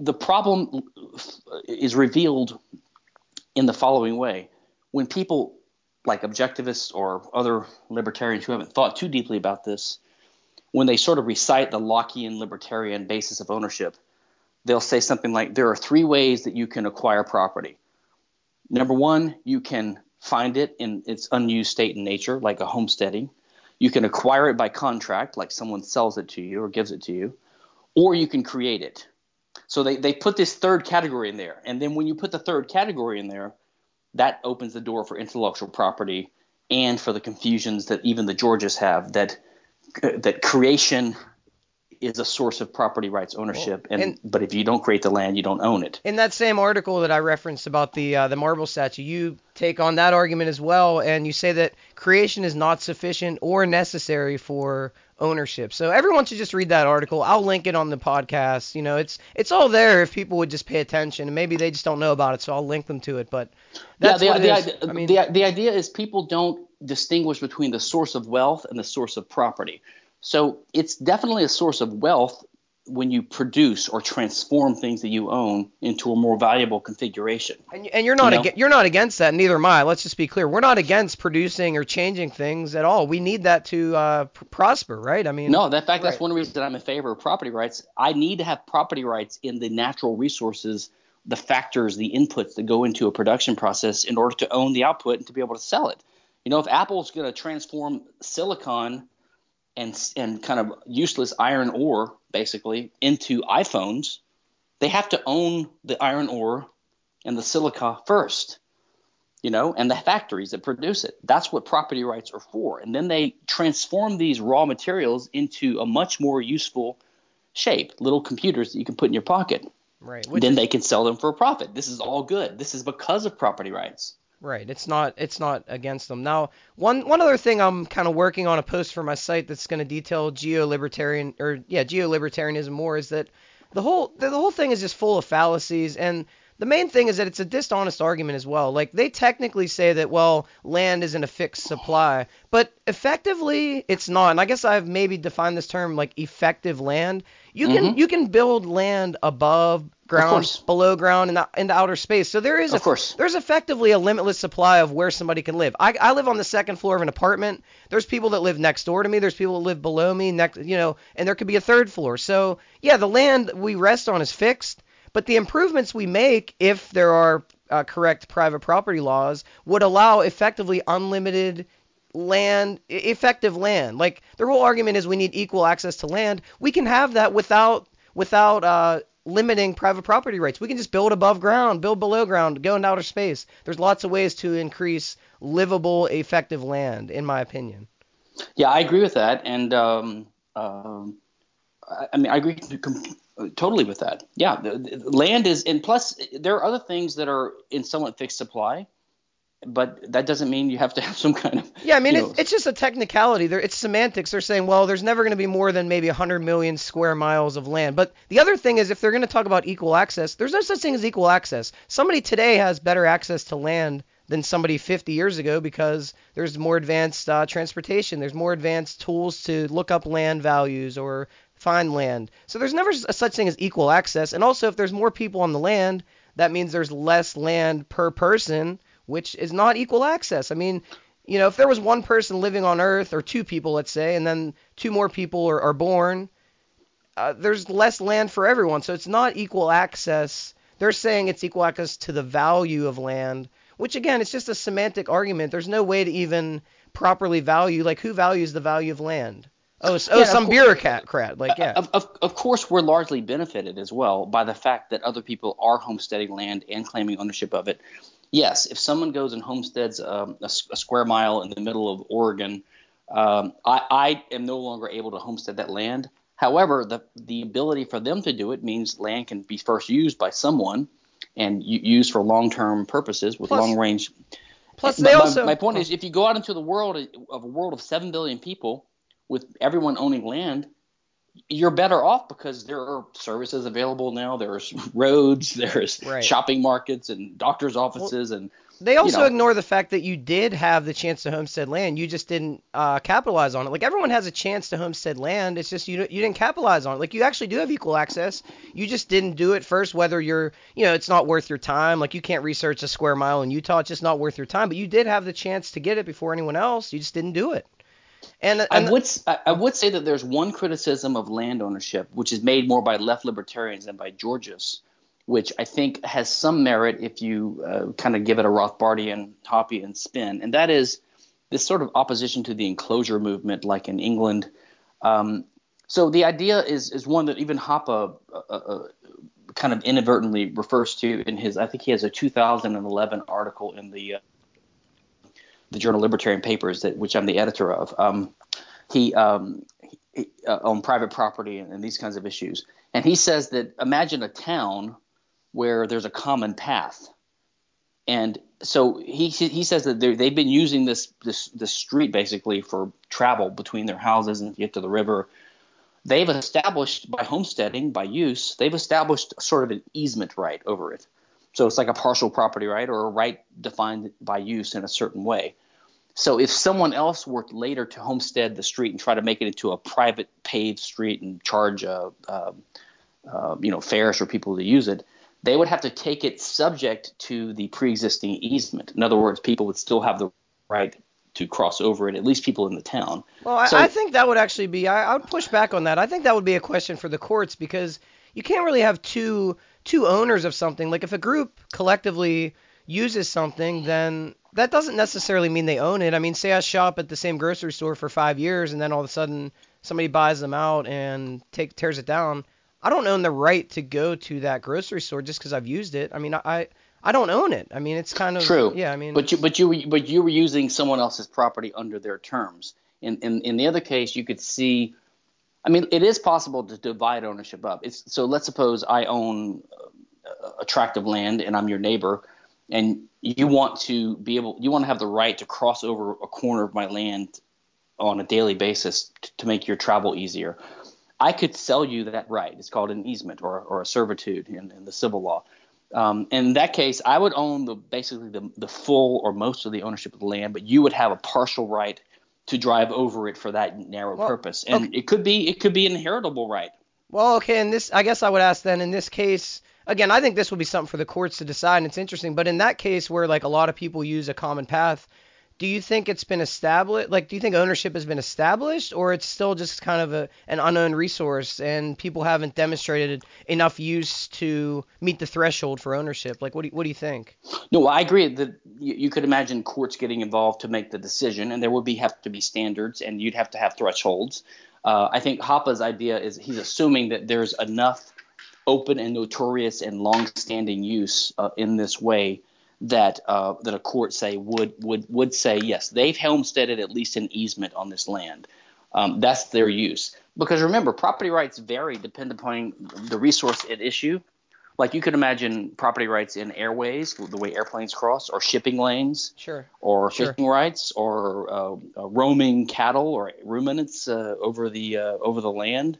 the problem is revealed in the following way: when people like objectivists or other libertarians who haven't thought too deeply about this, when they sort of recite the Lockean libertarian basis of ownership, they'll say something like, there are three ways that you can acquire property. Number one, you can find it in its unused state in nature, like a homesteading. You can acquire it by contract, like someone sells it to you or gives it to you, or you can create it. So they, they put this third category in there. And then when you put the third category in there, that opens the door for intellectual property and for the confusions that even the Georgists have, that that creation is a source of property rights ownership, and, and but if you don't create the land, you don't own it. In that same article that I referenced about the uh, the marble statue, you take on that argument as well, and you say that creation is not sufficient or necessary for ownership. So everyone should just read that article. I'll link it on the podcast. You know, it's it's all there if people would just pay attention, and maybe they just don't know about it, so I'll link them to it. But that's yeah, the, what it the, is. I mean, the, the idea is people don't distinguish between the source of wealth and the source of property. So it's definitely a source of wealth when you produce or transform things that you own into a more valuable configuration. And, and you're not you know? ag- you're not against that, neither am I. Let's just be clear. We're not against producing or changing things at all. We need that to uh, pr- prosper, right? I mean, no, in fact, right. That's one reason that I'm in favor of property rights. I need to have property rights in the natural resources, the factors, the inputs that go into a production process in order to own the output and to be able to sell it. You know, if Apple's going to transform silicon and and kind of useless iron ore basically into iPhones, they have to own the iron ore and the silica first, you know, and the factories that produce it. That's what property rights are for. And then they transform these raw materials into a much more useful shape, little computers that you can put in your pocket. Right. Then is- they can sell them for a profit. This is all good. This is because of property rights. Right. It's not it's not against them. Now, one one other thing, I'm kind of working on a post for my site that's going to detail geo-libertarian or yeah, geo-libertarianism more, is that the whole the whole thing is just full of fallacies, and the main thing is that it's a dishonest argument as well. Like, they technically say that, well, land isn't a fixed supply, but effectively it's not. And I guess I've maybe defined this term like effective land. You mm-hmm. can you can build land above ground, below ground, and into outer space. So there is a, there's effectively a limitless supply of where somebody can live. I, I live on the second floor of an apartment. There's people that live next door to me. There's people that live below me, next, you know, and there could be a third floor. So yeah, the land we rest on is fixed, but the improvements we make, if there are uh, correct private property laws, would allow effectively unlimited land, effective land. Like, their whole argument is we need equal access to land. We can have that without without uh, limiting private property rights. We can just build above ground, build below ground, go into outer space. There's lots of ways to increase livable, effective land, in my opinion. Yeah, I agree with that, and um, um, I, I mean, I agree com- totally with that. Yeah, the, the land is, and plus there are other things that are in somewhat fixed supply. But that doesn't mean you have to have some kind of. Yeah, I mean, it's, it's just a technicality. They're, it's semantics. They're saying, well, there's never going to be more than maybe one hundred million square miles of land. But the other thing is, if they're going to talk about equal access, there's no such thing as equal access. Somebody today has better access to land than somebody fifty years ago because there's more advanced uh, transportation. There's more advanced tools to look up land values or find land. So there's never a such thing as equal access. And also, if there's more people on the land, that means there's less land per person, which is not equal access. I mean, you know, if there was one person living on Earth, or two people, let's say, and then two more people are, are born, uh, there's less land for everyone. So it's not equal access. They're saying it's equal access to the value of land, which, again, it's just a semantic argument. There's no way to even properly value, like, who values the value of land? Oh, so, yeah, oh some bureaucrat, crap, like, yeah. Of, of, of course, we're largely benefited as well by the fact that other people are homesteading land and claiming ownership of it. Yes, if someone goes and homesteads um, a, a square mile in the middle of Oregon, um, I, I am no longer able to homestead that land. However, the the ability for them to do it means land can be first used by someone and used for long-term purposes with plus, long range. Plus, they my, also my point is, if you go out into the world of a world of seven billion people with everyone owning land, you're better off because there are services available now. There's roads, there's right. shopping markets and doctor's offices. Well, and they also you know. ignore the fact that you did have the chance to homestead land. You just didn't uh, capitalize on it. Like, everyone has a chance to homestead land. It's just you you didn't capitalize on it. Like, you actually do have equal access. You just didn't do it first, whether you're – you know, it's not worth your time. Like, you can't research a square mile in Utah. It's just not worth your time. But you did have the chance to get it before anyone else. You just didn't do it. And, and I would I would say that there's one criticism of land ownership, which is made more by left libertarians than by Georgists, which I think has some merit if you uh, kind of give it a Rothbardian, Hobbesian spin. And that is this sort of opposition to the enclosure movement, like in England. Um, so the idea is is one that even Hoppe uh, uh, kind of inadvertently refers to in his – I think he has a two thousand eleven article in the uh, – the Journal of Libertarian Papers, that which I'm the editor of, um, he, um, he uh, on private property and, and these kinds of issues. And he says that imagine a town where there's a common path. And so he he says that they've been using this, this this street basically for travel between their houses and to get to the river. They've established by homesteading, by use, they've established sort of an easement right over it. So it's like a partial property right or a right defined by use in a certain way. So if someone else worked later to homestead the street and try to make it into a private paved street and charge a, a, a you know fares for people to use it, they would have to take it subject to the pre-existing easement. In other words, people would still have the right to cross over it, at least people in the town. Well, I, so, I think that would actually be – I, I would push back on that. I think that would be a question for the courts because you can't really have two – two owners of something. Like if a group collectively uses something, then that doesn't necessarily mean they own it. I mean, say I shop at the same grocery store for five years and then all of a sudden somebody buys them out and take tears it down. I don't own the right to go to that grocery store just because I've used it. I mean, I I don't own it. I mean, it's kind of true. Yeah, I mean, but you but you but you were using someone else's property under their terms. In in in the other case, you could see. I mean, it is possible to divide ownership up. It's, so let's suppose I own uh, a tract of land and I'm your neighbor and you want to be able – you want to have the right to cross over a corner of my land on a daily basis t- to make your travel easier. I could sell you that right. It's called an easement or, or a servitude in, in the civil law. Um, in that case, I would own the basically the, the full or most of the ownership of the land, but you would have a partial right to drive over it for that narrow well, purpose. And okay. it could be it could be an inheritable right. Well, okay, and this I guess I would ask then in this case, again, I think this would be something for the courts to decide and it's interesting, but in that case where like a lot of people use a common path, do you think it's been established? Like, do you think ownership has been established, or it's still just kind of a, an unknown resource and people haven't demonstrated enough use to meet the threshold for ownership? Like, what do you, what do you think? No, I agree that you could imagine courts getting involved to make the decision, and there would be have to be standards, and you'd have to have thresholds. Uh, I think Hoppe's idea is he's assuming that there's enough open and notorious and longstanding use uh, in this way that uh, that a court say would would would say yes, they've homesteaded at least an easement on this land. Um, that's their use, because remember, property rights vary depending upon the resource at issue. Like, you could imagine property rights in airways, the way airplanes cross, or shipping lanes, sure, or fishing sure. rights, or uh, uh, roaming cattle or ruminants uh, over the uh, over the land.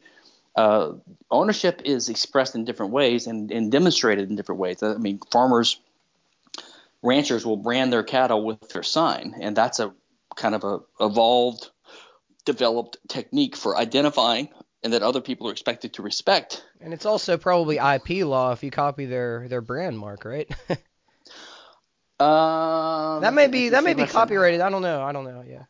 Uh, ownership is expressed in different ways and, and demonstrated in different ways. I mean, farmers. Ranchers will brand their cattle with their sign, and that's a kind of a evolved, developed technique for identifying, and that other people are expected to respect. And it's also probably I P law if you copy their, their brand mark, right? um, that may be that may be copyrighted. I don't know. I don't know. Yeah.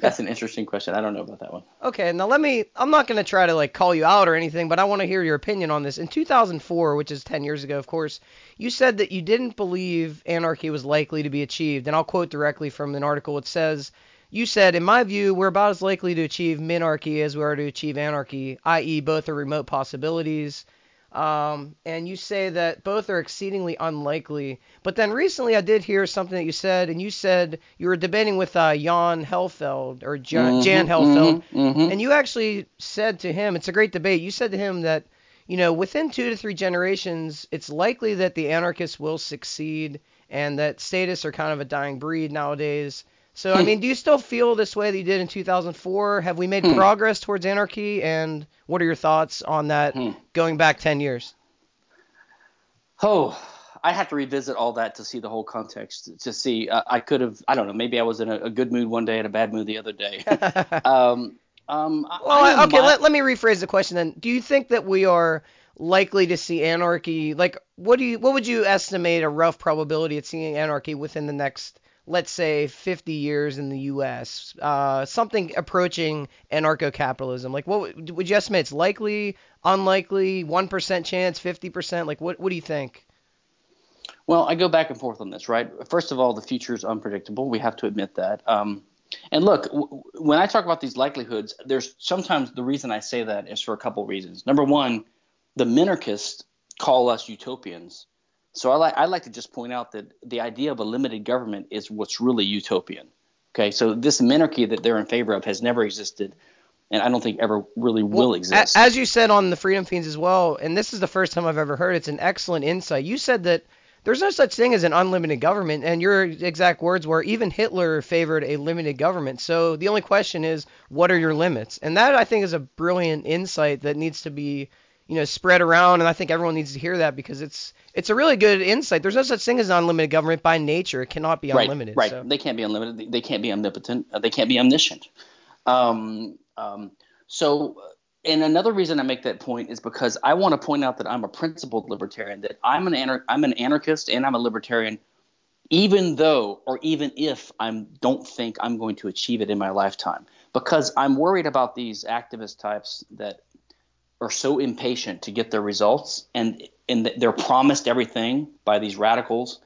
That's an interesting question. I don't know about that one. Okay, now let me. I'm not going to try to like call you out or anything, but I want to hear your opinion on this. In two thousand four, which is ten years ago, of course. You said that you didn't believe anarchy was likely to be achieved, and I'll quote directly from an article. It says, you said, in my view, we're about as likely to achieve minarchy as we are to achieve anarchy, that is both are remote possibilities. Um, and you say that both are exceedingly unlikely. But then recently I did hear something that you said, and you said you were debating with uh, Jan Helfeld, or Jan, mm-hmm, Jan Helfeld, mm-hmm, mm-hmm. and you actually said to him, it's a great debate, you said to him that, you know, within two to three generations, it's likely that the anarchists will succeed and that statists are kind of a dying breed nowadays. So, I mean, do you still feel this way that you did in two thousand four? Have we made progress towards anarchy? And what are your thoughts on that going back ten years? Oh, I have to revisit all that to see the whole context, to see uh, – I could have – I don't know. Maybe I was in a, a good mood one day and a bad mood the other day. um Um, well, I, okay, my... let, let me rephrase the question then. Do you think that we are likely to see anarchy? Like, what do you, what would you estimate a rough probability of seeing anarchy within the next, let's say, fifty years in the U S? Uh, something approaching anarcho-capitalism. Like, what would you estimate? It's likely, unlikely, one percent chance, fifty percent? Like, what, what do you think? Well, I go back and forth on this, right? First of all, the future is unpredictable. We have to admit that. Um, And look, w- when I talk about these likelihoods, there's sometimes the reason I say that is for a couple reasons. Number one, the minarchists call us utopians. So I, li- I like to just point out that the idea of a limited government is what's really utopian. Okay, so this minarchy that they're in favor of has never existed, and I don't think ever really well, will exist. A- as you said on the Freedom Fiends as well, and this is the first time I've ever heard, it's an excellent insight. You said that there's no such thing as an unlimited government, and your exact words were, even Hitler favored a limited government. So the only question is, what are your limits? And that, I think, is a brilliant insight that needs to be, you know, spread around, and I think everyone needs to hear that because it's it's a really good insight. There's no such thing as an unlimited government by nature. It cannot be unlimited. Right, right. So. They can't be unlimited. They can't be omnipotent. They can't be omniscient. Um, um, so – And another reason I make that point is because I want to point out that I'm a principled libertarian, that I'm an anar- I'm an anarchist and I'm a libertarian, even though or even if I don't think I'm going to achieve it in my lifetime, because I'm worried about these activist types that are so impatient to get their results, and and they're promised everything by these radicals.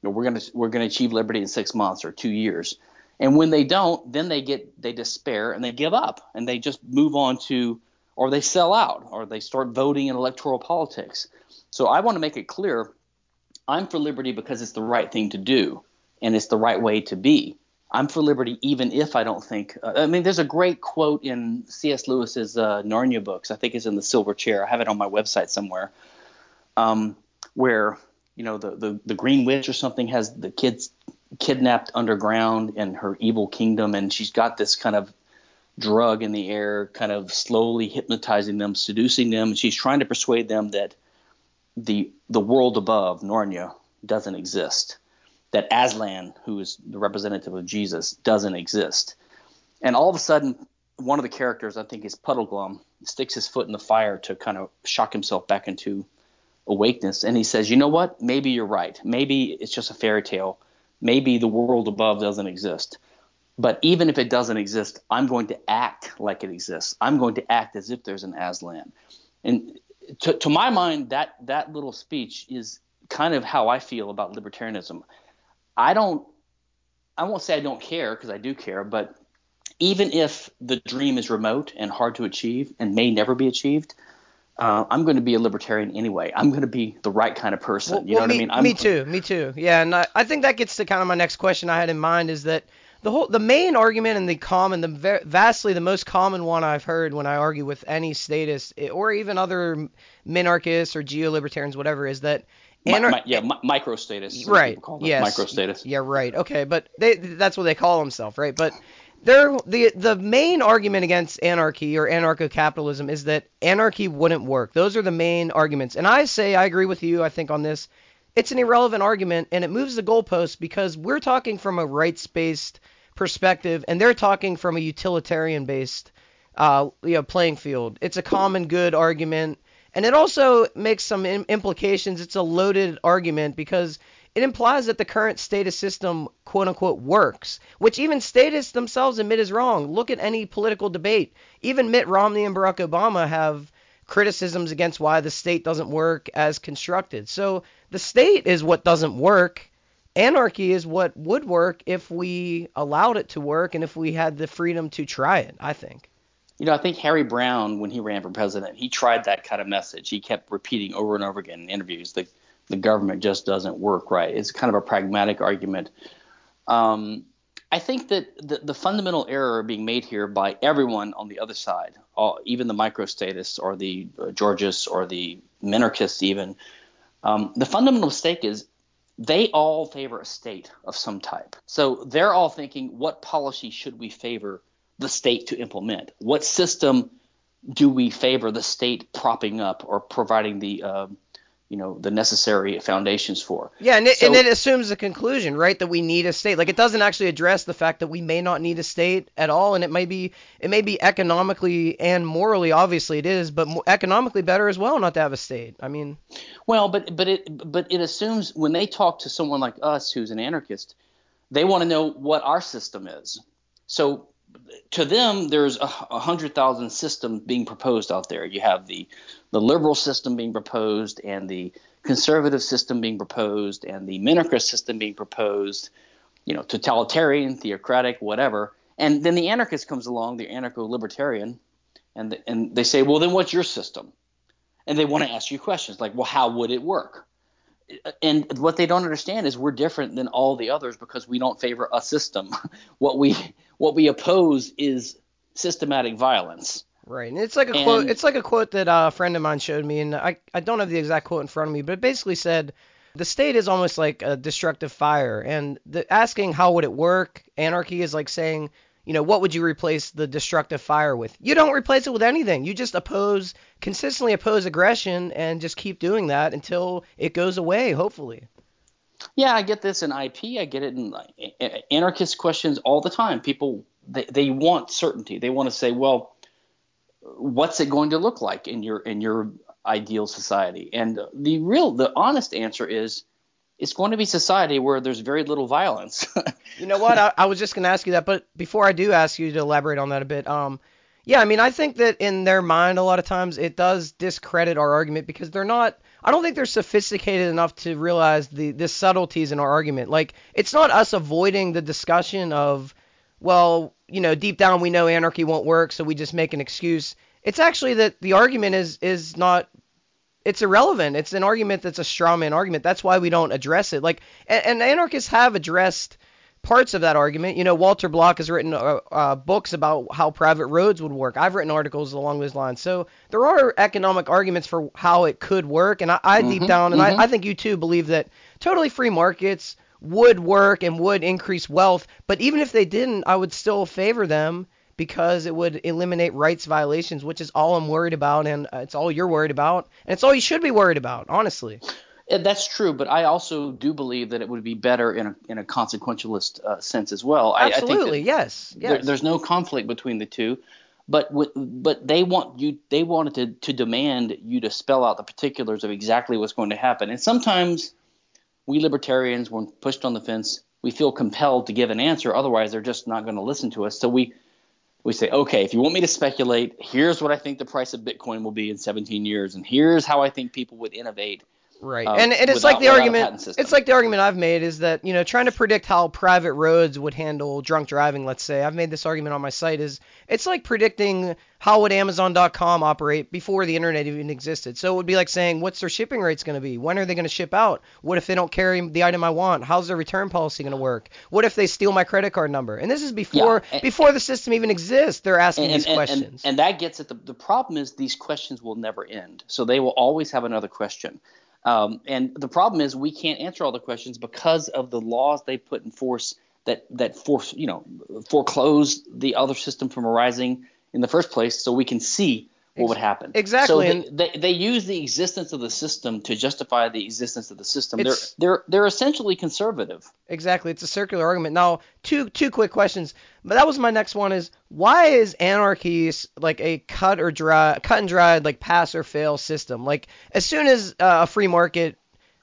You know, we're gonna we're gonna achieve liberty in six months or two years, and when they don't, then they get they despair and they give up and they just move on to. Or they sell out, or they start voting in electoral politics. So I want to make it clear, I'm for liberty because it's the right thing to do, and it's the right way to be. I'm for liberty even if I don't think uh, – I mean, there's a great quote in C S Lewis's uh, Narnia books. I think it's in The Silver Chair. I have it on my website somewhere um, where, you know, the, the, the Green Witch or something has the kids kidnapped underground in her evil kingdom, and she's got this kind of – drug in the air, kind of slowly hypnotizing them, seducing them, and she's trying to persuade them that the the world above Narnia doesn't exist, that Aslan, who is the representative of Jesus, doesn't exist. And all of a sudden, one of the characters, I think is Puddleglum, sticks his foot in the fire to kind of shock himself back into awakeness, and he says, you know what, maybe you're right, maybe it's just a fairy tale, maybe the world above doesn't exist. But even if it doesn't exist, I'm going to act like it exists. I'm going to act as if there's an Aslan. And to, to my mind, that that little speech is kind of how I feel about libertarianism. I don't – I won't say I don't care, because I do care, but even if the dream is remote and hard to achieve and may never be achieved, uh, I'm going to be a libertarian anyway. I'm going to be the right kind of person. Well, you know well, what me, I mean? I'm, me too. Me too. Yeah, and I, I think that gets to kind of my next question I had in mind is that – The whole, the main argument and the common, the vastly the most common one I've heard when I argue with any statist or even other minarchists or geo-libertarians, whatever, is that anar- – yeah, mi- micro-statists. Right. Yes. Micro-statists. Yeah, right. Okay, but they, that's what they call themselves, right? But they're, the the main argument against anarchy or anarcho-capitalism is that anarchy wouldn't work. Those are the main arguments. And I say I agree with you, I think, on this. It's an irrelevant argument, and it moves the goalposts because we're talking from a rights-based – perspective, and they're talking from a utilitarian-based, uh, you know, playing field. It's a common good argument, and it also makes some im- implications. It's a loaded argument because it implies that the current statist system, quote unquote, works, which even statists themselves admit is wrong. Look at any political debate. Even Mitt Romney and Barack Obama have criticisms against why the state doesn't work as constructed. So the state is what doesn't work. Anarchy is what would work if we allowed it to work and if we had the freedom to try it, I think. You know, I think Harry Brown, when he ran for president, he tried that kind of message. He kept repeating over and over again in interviews that the government just doesn't work right. It's kind of a pragmatic argument. Um, I think that the, the fundamental error being made here by everyone on the other side, all, even the microstatists or the uh, Georgists or the minarchists even, um, the fundamental mistake is they all favor a state of some type. So they're all thinking, what policy should we favor the state to implement? What system do we favor the state propping up or providing the uh, you know, the necessary foundations for? Yeah, and it, so, and it assumes the conclusion, right, that we need a state. Like it doesn't actually address the fact that we may not need a state at all, and it may be it may be economically and morally, obviously it is, but economically better as well not to have a state. I mean, well, but but it but it assumes when they talk to someone like us who's an anarchist, they want to know what our system is. So to them, there's a hundred thousand systems being proposed out there. You have the the liberal system being proposed and the conservative system being proposed and the minarchist system being proposed, you know, totalitarian, theocratic, whatever. And then the anarchist comes along, the anarcho-libertarian, and the, and they say, well, then what's your system? And they want to ask you questions like, well, how would it work? And what they don't understand is we're different than all the others because we don't favor a system. What we what we oppose is systematic violence. Right, and it's like a and, quote. It's like a quote that a friend of mine showed me, and I I don't have the exact quote in front of me, but it basically said the state is almost like a destructive fire, and the, asking how would it work, anarchy is like saying, you know, what would you replace the destructive fire with? You don't replace it with anything. You just oppose, consistently oppose aggression and just keep doing that until it goes away, hopefully. Yeah, I get this in I P. I get it in anarchist questions all the time. People, they, they want certainty. They want to say, well, what's it going to look like in your in your ideal society? And the real, the honest answer is, it's going to be society where there's very little violence. You know what? I, I was just going to ask you that, but before I do ask you to elaborate on that a bit, um, yeah, I mean, I think that in their mind a lot of times it does discredit our argument because they're not – I don't think they're sophisticated enough to realize the, the subtleties in our argument. Like it's not us avoiding the discussion of, well, you know, deep down we know anarchy won't work, so we just make an excuse. It's actually that the argument is is not – it's irrelevant. It's an argument that's a straw man argument. That's why we don't address it. Like, and, and anarchists have addressed parts of that argument. You know, Walter Block has written uh, uh, books about how private roads would work. I've written articles along those lines. So there are economic arguments for how it could work. And I, I mm-hmm, deep down, and mm-hmm. I, I think you too believe that totally free markets would work and would increase wealth. But even if they didn't, I would still favor them, because it would eliminate rights violations, which is all I'm worried about, and it's all you're worried about, and it's all you should be worried about, honestly. That's true, but I also do believe that it would be better in a, in a consequentialist uh, sense as well. Absolutely, I, I think yes. yes. There, there's no conflict between the two, but w- but they want you they wanted to, to demand you to spell out the particulars of exactly what's going to happen, and sometimes we libertarians, when pushed on the fence, we feel compelled to give an answer. Otherwise, they're just not going to listen to us. So we we say, okay, if you want me to speculate, here's what I think the price of Bitcoin will be in seventeen years, and here's how I think people would innovate. Right, uh, and, and it's without, like the argument. It's like the argument I've made is that, you know, trying to predict how private roads would handle drunk driving. Let's say I've made this argument on my site is it's like predicting how would Amazon dot com operate before the internet even existed. So it would be like saying, what's their shipping rates going to be? When are they going to ship out? What if they don't carry the item I want? How's their return policy going to work? What if they steal my credit card number? And this is before yeah, and, before the system even exists. They're asking and, these and, questions. And, and that gets at the the problem is these questions will never end. So they will always have another question. Um, and the problem is we can't answer all the questions because of the laws they put in force that that force you know foreclose the other system from arising in the first place. So we can see what would happen. Exactly. So they, they, they use the existence of the system to justify the existence of the system. They're they're they're essentially conservative. Exactly. It's a circular argument. Now, two two quick questions. But that was my next one is why is anarchy like a cut or dry, cut and dried like pass or fail system? Like as soon as uh, a free market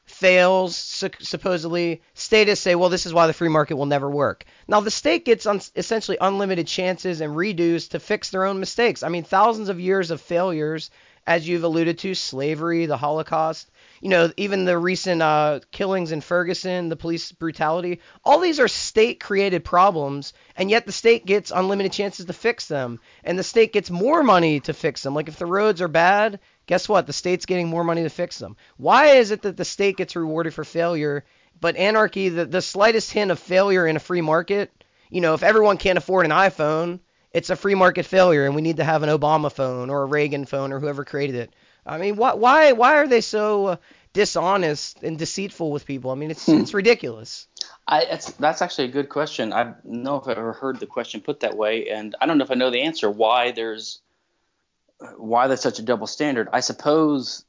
fails, su- supposedly, statists say, well, this is why the free market will never work. Now, the state gets un- essentially unlimited chances and reduced to fix their own mistakes. I mean, thousands of years of failures, as you've alluded to, slavery, the Holocaust, you know, even the recent uh, killings in Ferguson, the police brutality, all these are state-created problems, and yet the state gets unlimited chances to fix them, and the state gets more money to fix them. Like, if the roads are bad, guess what? The state's getting more money to fix them. Why is it that the state gets rewarded for failure, but anarchy, the, the slightest hint of failure in a free market, you know, if everyone can't afford an iPhone, it's a free market failure, and we need to have an Obama phone or a Reagan phone or whoever created it. I mean, why why, why are they so uh, dishonest and deceitful with people? I mean, it's hmm. it's ridiculous. I, it's, that's actually a good question. I don't know if I've ever heard the question put that way, and I don't know if I know the answer why there's why there's such a double standard. I suppose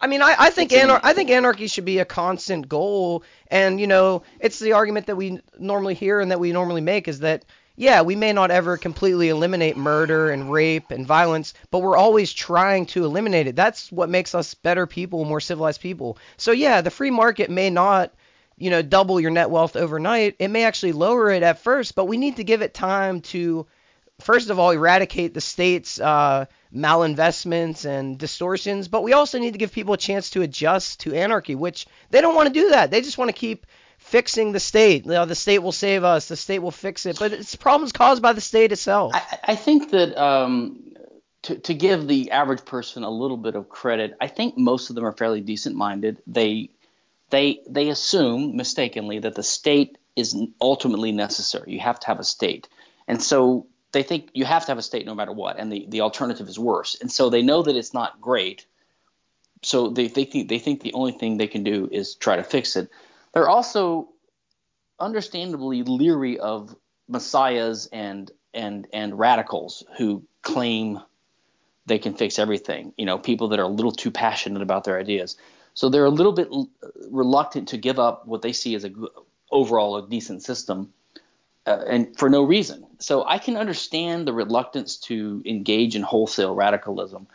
I mean I, I think anar- I think anarchy should be a constant goal, and you know it's the argument that we normally hear and that we normally make is that yeah, we may not ever completely eliminate murder and rape and violence, but we're always trying to eliminate it. That's what makes us better people, more civilized people. So yeah, the free market may not you know double your net wealth overnight. It may actually lower it at first, but we need to give it time to first of all eradicate the state's uh malinvestments and distortions, but we also need to give people a chance to adjust to anarchy, which they don't want to do that. They just want to keep fixing the state. You know, the state will save us. The state will fix it. But it's problems caused by the state itself. I, I think that um, to, to give the average person a little bit of credit, I think most of them are fairly decent-minded. They they they assume mistakenly that the state is ultimately necessary. You have to have a state. And so they think you have to have a state no matter what, and the, the alternative is worse. And so they know that it's not great, so they, they, think, they think the only thing they can do is try to fix it. They're also understandably leery of messiahs and and and radicals who claim they can fix everything, you know, people that are a little too passionate about their ideas. So they're a little bit reluctant to give up what they see as a overall a decent system. Uh, and for no reason. So I can understand the reluctance to engage in wholesale radicalism.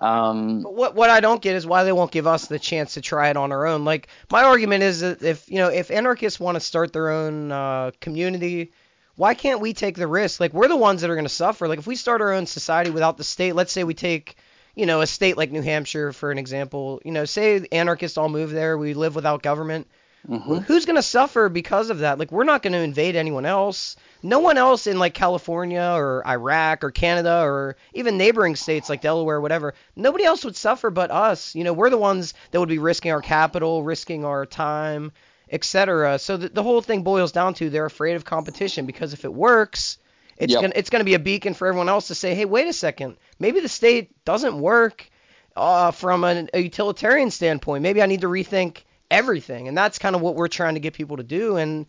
Um, but what what I don't get is why they won't give us the chance to try it on our own. Like my argument is that if you know if anarchists want to start their own uh, community, why can't we take the risk? Like we're the ones that are going to suffer. Like if we start our own society without the state, let's say we take you know a state like New Hampshire for an example. You know, say anarchists all move there, we live without government. Mm-hmm. Who's going to suffer because of that? Like, we're not going to invade anyone else. No one else in, like, California or Iraq or Canada or even neighboring states like Delaware or whatever, nobody else would suffer but us. You know, we're the ones that would be risking our capital, risking our time, et cetera. So the, the whole thing boils down to they're afraid of competition because if it works, it's yep. gonna, it's going to be a beacon for everyone else to say, hey, wait a second, maybe the state doesn't work uh, from an, a utilitarian standpoint. Maybe I need to rethink everything, and that's kind of what we're trying to get people to do, and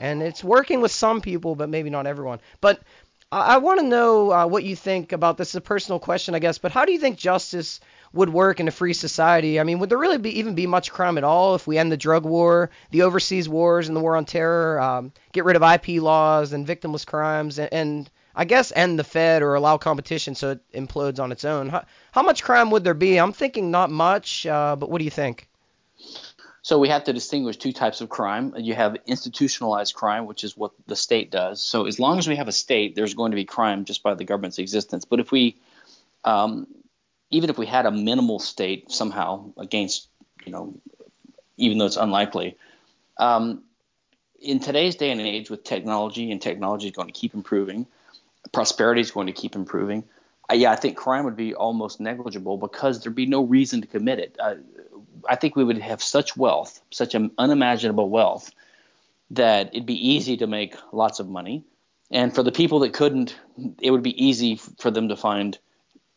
and it's working with some people, but maybe not everyone. But I, I want to know uh, what you think about this. It's a personal question, I guess, but how do you think justice would work in a free society? I mean, would there really be, even be much crime at all if we end the drug war, the overseas wars, and the war on terror, um, get rid of I P laws and victimless crimes, and, and I guess end the Fed or allow competition so it implodes on its own? How, how much crime would there be? I'm thinking not much, uh, but what do you think? So we have to distinguish two types of crime. You have institutionalized crime, which is what the state does. So as long as we have a state, there's going to be crime just by the government's existence. But if we um, even if we had a minimal state somehow against, you know, even though it's unlikely, um, in today's day and age with technology, and technology is going to keep improving, prosperity is going to keep improving, uh, yeah, I think crime would be almost negligible because there'd be no reason to commit it. Uh, I think we would have such wealth, such an unimaginable wealth, that it'd be easy to make lots of money. And for the people that couldn't, it would be easy for them to find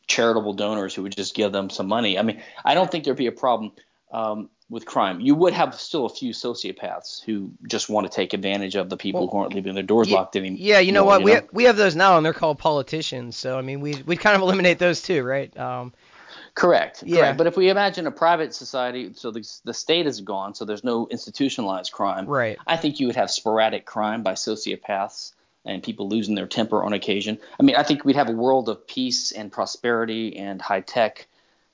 charitable donors who would just give them some money. I mean, I don't think there'd be a problem um, with crime. You would have still a few sociopaths who just want to take advantage of the people well, who aren't leaving their doors yeah, locked anymore. Yeah, you know what? You we know? Have, we have those now, and they're called politicians. So, I mean, we we kind of eliminate those too, right? Um, Correct. Yeah. Correct. But if we imagine a private society, so the, the state is gone, so there's no institutionalized crime. Right. I think you would have sporadic crime by sociopaths and people losing their temper on occasion. I mean, I think we'd have a world of peace and prosperity and high tech,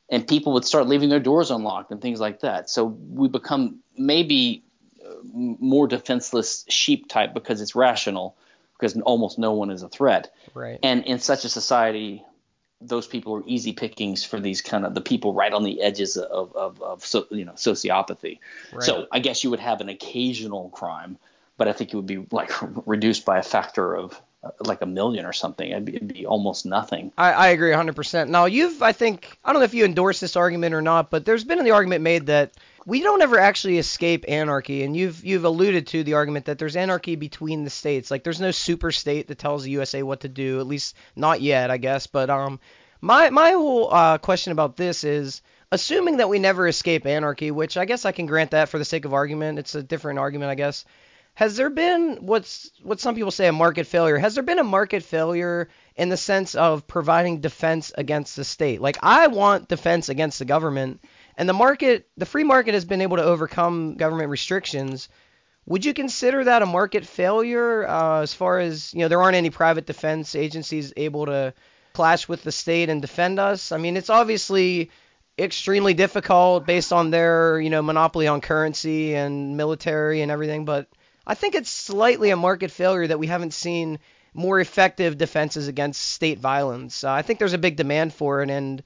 and people would start leaving their doors unlocked and things like that. So we become maybe more defenseless sheep type because it's rational, because almost no one is a threat. Right. And in such a society, those people are easy pickings for these kind of the people right on the edges of, of, of so, you know, sociopathy. Right. So I guess you would have an occasional crime, but I think it would be like reduced by a factor of like a million or something. It'd be, it'd be almost nothing. I, I agree one hundred percent. Now you've, I think, I don't know if you endorse this argument or not, but there's been the argument made that we don't ever actually escape anarchy. And you've, you've alluded to the argument that there's anarchy between the states. Like there's no super state that tells the U S A what to do, at least not yet, I guess. But um, my, my whole uh, question about this is, assuming that we never escape anarchy, which I guess I can grant that for the sake of argument. It's a different argument, I guess. Has there been what's what some people say a market failure? Has there been a market failure in the sense of providing defense against the state? Like I want defense against the government, and the market, the free market has been able to overcome government restrictions. Would you consider that a market failure uh, as far as, you know, there aren't any private defense agencies able to clash with the state and defend us? I mean, it's obviously extremely difficult based on their, you know, monopoly on currency and military and everything, but I think it's slightly a market failure that we haven't seen more effective defenses against state violence. Uh, I think there's a big demand for it, and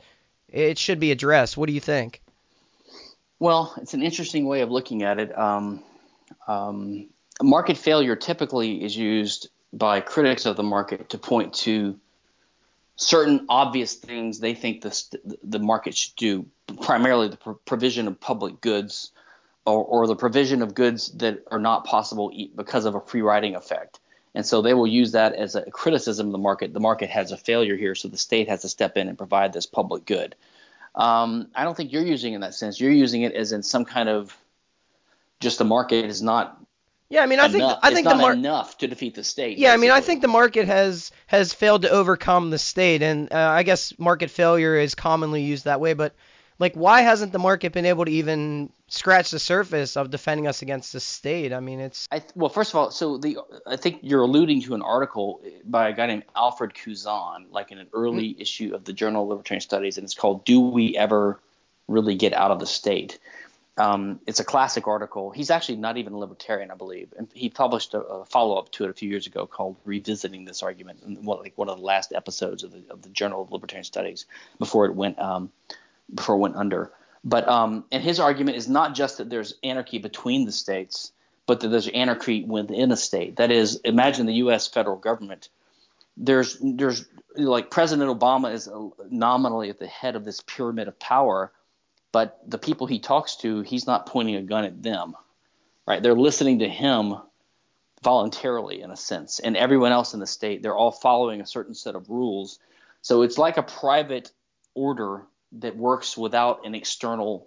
it should be addressed. What do you think? Well, it's an interesting way of looking at it. Um, um, market failure typically is used by critics of the market to point to certain obvious things they think the, the market should do, primarily the pro- provision of public goods, Or, or the provision of goods that are not possible because of a free riding effect. And so they will use that as a criticism of the market. The market has a failure here, so the state has to step in and provide this public good. Um, I don't think you're using it in that sense. You're using it as in some kind of just the market is not Yeah, I mean, I enough. think I it's think not the mar- enough to defeat the state. Yeah, basically. I mean, I think the market has has failed to overcome the state, and uh, I guess market failure is commonly used that way, but like, why hasn't the market been able to even scratch the surface of defending us against the state? I mean, it's I – well, first of all, so the I think you're alluding to an article by a guy named Alfred Kuzan, like in an early mm-hmm. issue of the Journal of Libertarian Studies, and it's called Do We Ever Really Get Out of the State? Um, it's a classic article. He's actually not even a libertarian, I believe, and he published a, a follow-up to it a few years ago called Revisiting This Argument, in one, like one of the last episodes of the, of the Journal of Libertarian Studies before it went um, – before it went under. But um, and his argument is not just that there's anarchy between the states, but that there's anarchy within a state. That is, imagine the U S federal government. There's there's like President Obama is nominally at the head of this pyramid of power, but the people he talks to, he's not pointing a gun at them, right? They're listening to him voluntarily in a sense, and everyone else in the state, they're all following a certain set of rules. So it's like a private order that works without an external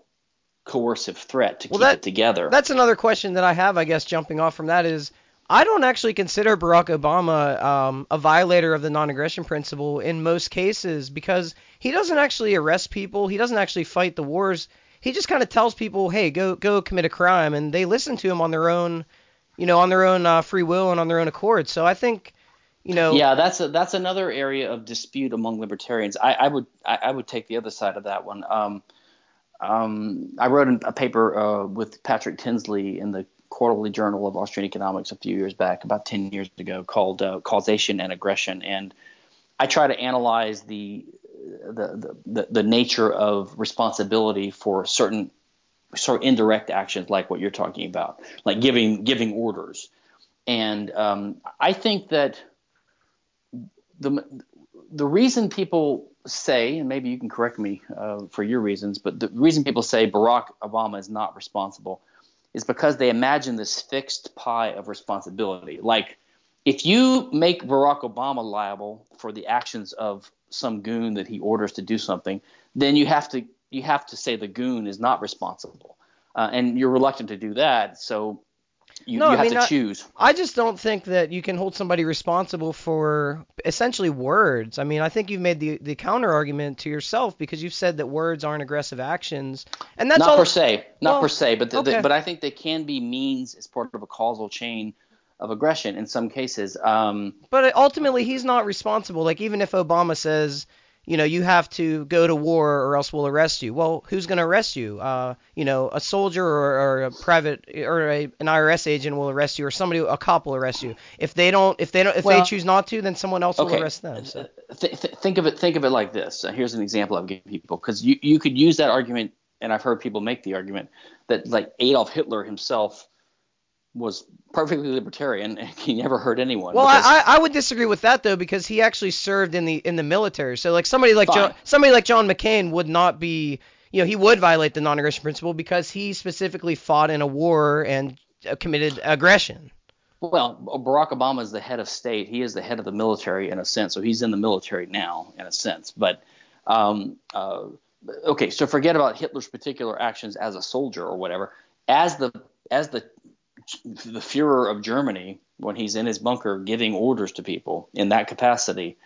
coercive threat to well, keep that, it together. That's another question that I have, I guess, jumping off from that is I don't actually consider Barack Obama um, a violator of the non-aggression principle in most cases because he doesn't actually arrest people. He doesn't actually fight the wars. He just kind of tells people, hey, go go commit a crime, and they listen to him on their own, you know, on their own uh, free will and on their own accord. So I think You know, yeah, that's a, that's another area of dispute among libertarians. I, I would I, I would take the other side of that one. Um, Um, I wrote a paper uh, with Patrick Tinsley in the Quarterly Journal of Austrian Economics a few years back, about ten years ago, called uh, Causation and Aggression. And I try to analyze the the, the the nature of responsibility for certain sort of indirect actions like what you're talking about, like giving giving orders. And um, I think that the the reason people say, and maybe you can correct me uh, for your reasons, but the reason people say Barack Obama is not responsible is because they imagine this fixed pie of responsibility. Like, if you make Barack Obama liable for the actions of some goon that he orders to do something, then you have to you have to say the goon is not responsible, uh, and you're reluctant to do that. So you, no, you have I mean, to I, choose. I just don't think that you can hold somebody responsible for essentially words. I mean, I think you've made the the counter argument to yourself because you've said that words aren't aggressive actions, and that's not all, per se, not well, per se, but the, okay. the, but I think they can be means as part of a causal chain of aggression in some cases. Um, but ultimately, he's not responsible. Like, even if Obama says, you know, you have to go to war or else we'll arrest you. Well, who's going to arrest you? Uh, you know, a soldier or, or a private or a, an I R S agent will arrest you, or somebody, a cop will arrest you. If they don't, if they don't, if well, they choose not to, then someone else okay. will arrest them. So. Th- th- think of it, think of it like this. Uh, here's an example I've given people, because you you could use that argument, and I've heard people make the argument that, like, Adolf Hitler himself was perfectly libertarian and he never hurt anyone. Well, because... I I would disagree with that, though, because he actually served in the in the military. So like somebody like John, somebody like John McCain would not be, you know, he would violate the non-aggression principle because he specifically fought in a war and committed aggression. Well, Barack Obama is the head of state. He is the head of the military in a sense. So he's in the military now in a sense. But um, uh, OK, so forget about Hitler's particular actions as a soldier or whatever. As the as the the Führer of Germany, when he's in his bunker giving orders to people in that capacity.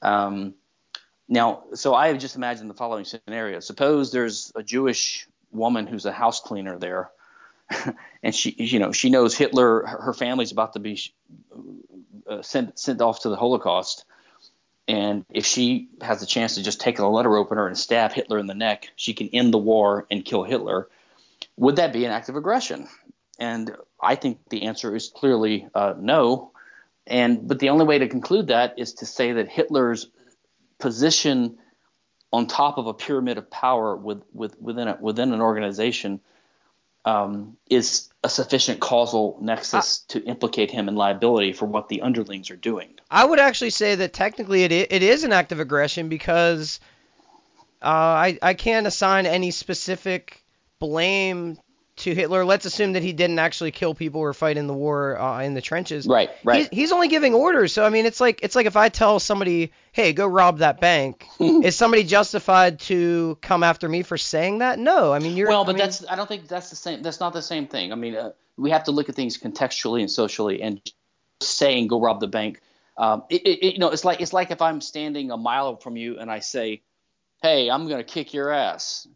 Um, now, so I have just imagined the following scenario. Suppose there's a Jewish woman who's a house cleaner there, and she, you know, she knows Hitler, her family's about to be uh, sent sent off to the Holocaust, and if she has the chance to just take a letter opener and stab Hitler in the neck, she can end the war and kill Hitler. Would that be an act of aggression? And I think the answer is clearly uh, no. And but the only way to conclude that is to say that Hitler's position on top of a pyramid of power with, with, within a, within an organization um, is a sufficient causal nexus I, to implicate him in liability for what the underlings are doing. I would actually say that technically it it is an act of aggression because uh, I I can't assign any specific blame to Hitler. Let's assume that he didn't actually kill people or fight in the war uh, in the trenches. Right, right. He's, he's only giving orders. So I mean, it's like it's like if I tell somebody, "Hey, go rob that bank," is somebody justified to come after me for saying that? No, I mean you're. Well, but I mean, that's I don't think that's the same. That's not the same thing. I mean, uh, we have to look at things contextually and socially. And saying "go rob the bank," um, it, it, you know, it's like it's like if I'm standing a mile from you and I say, "Hey, I'm going to kick your ass."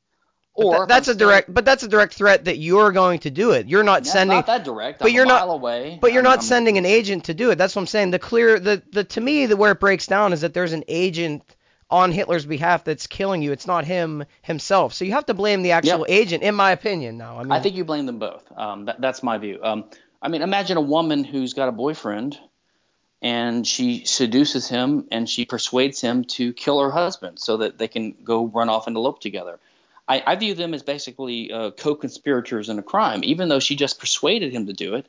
But or that, that's I'm a direct, saying, but that's a direct threat that you're going to do it. You're not that's sending, not that direct. But I'm you're a mile not, away. But you're I'm, not I'm, sending an agent to do it. That's what I'm saying. The clear, the, the to me, the where it breaks down is that there's an agent on Hitler's behalf that's killing you. It's not him himself. So you have to blame the actual yep. agent, in my opinion. Now, I mean, I think you blame them both. Um, that, that's my view. Um, I mean, imagine a woman who's got a boyfriend, and she seduces him, and she persuades him to kill her husband so that they can go run off and elope together. I, I view them as basically uh, co-conspirators in a crime, even though she just persuaded him to do it.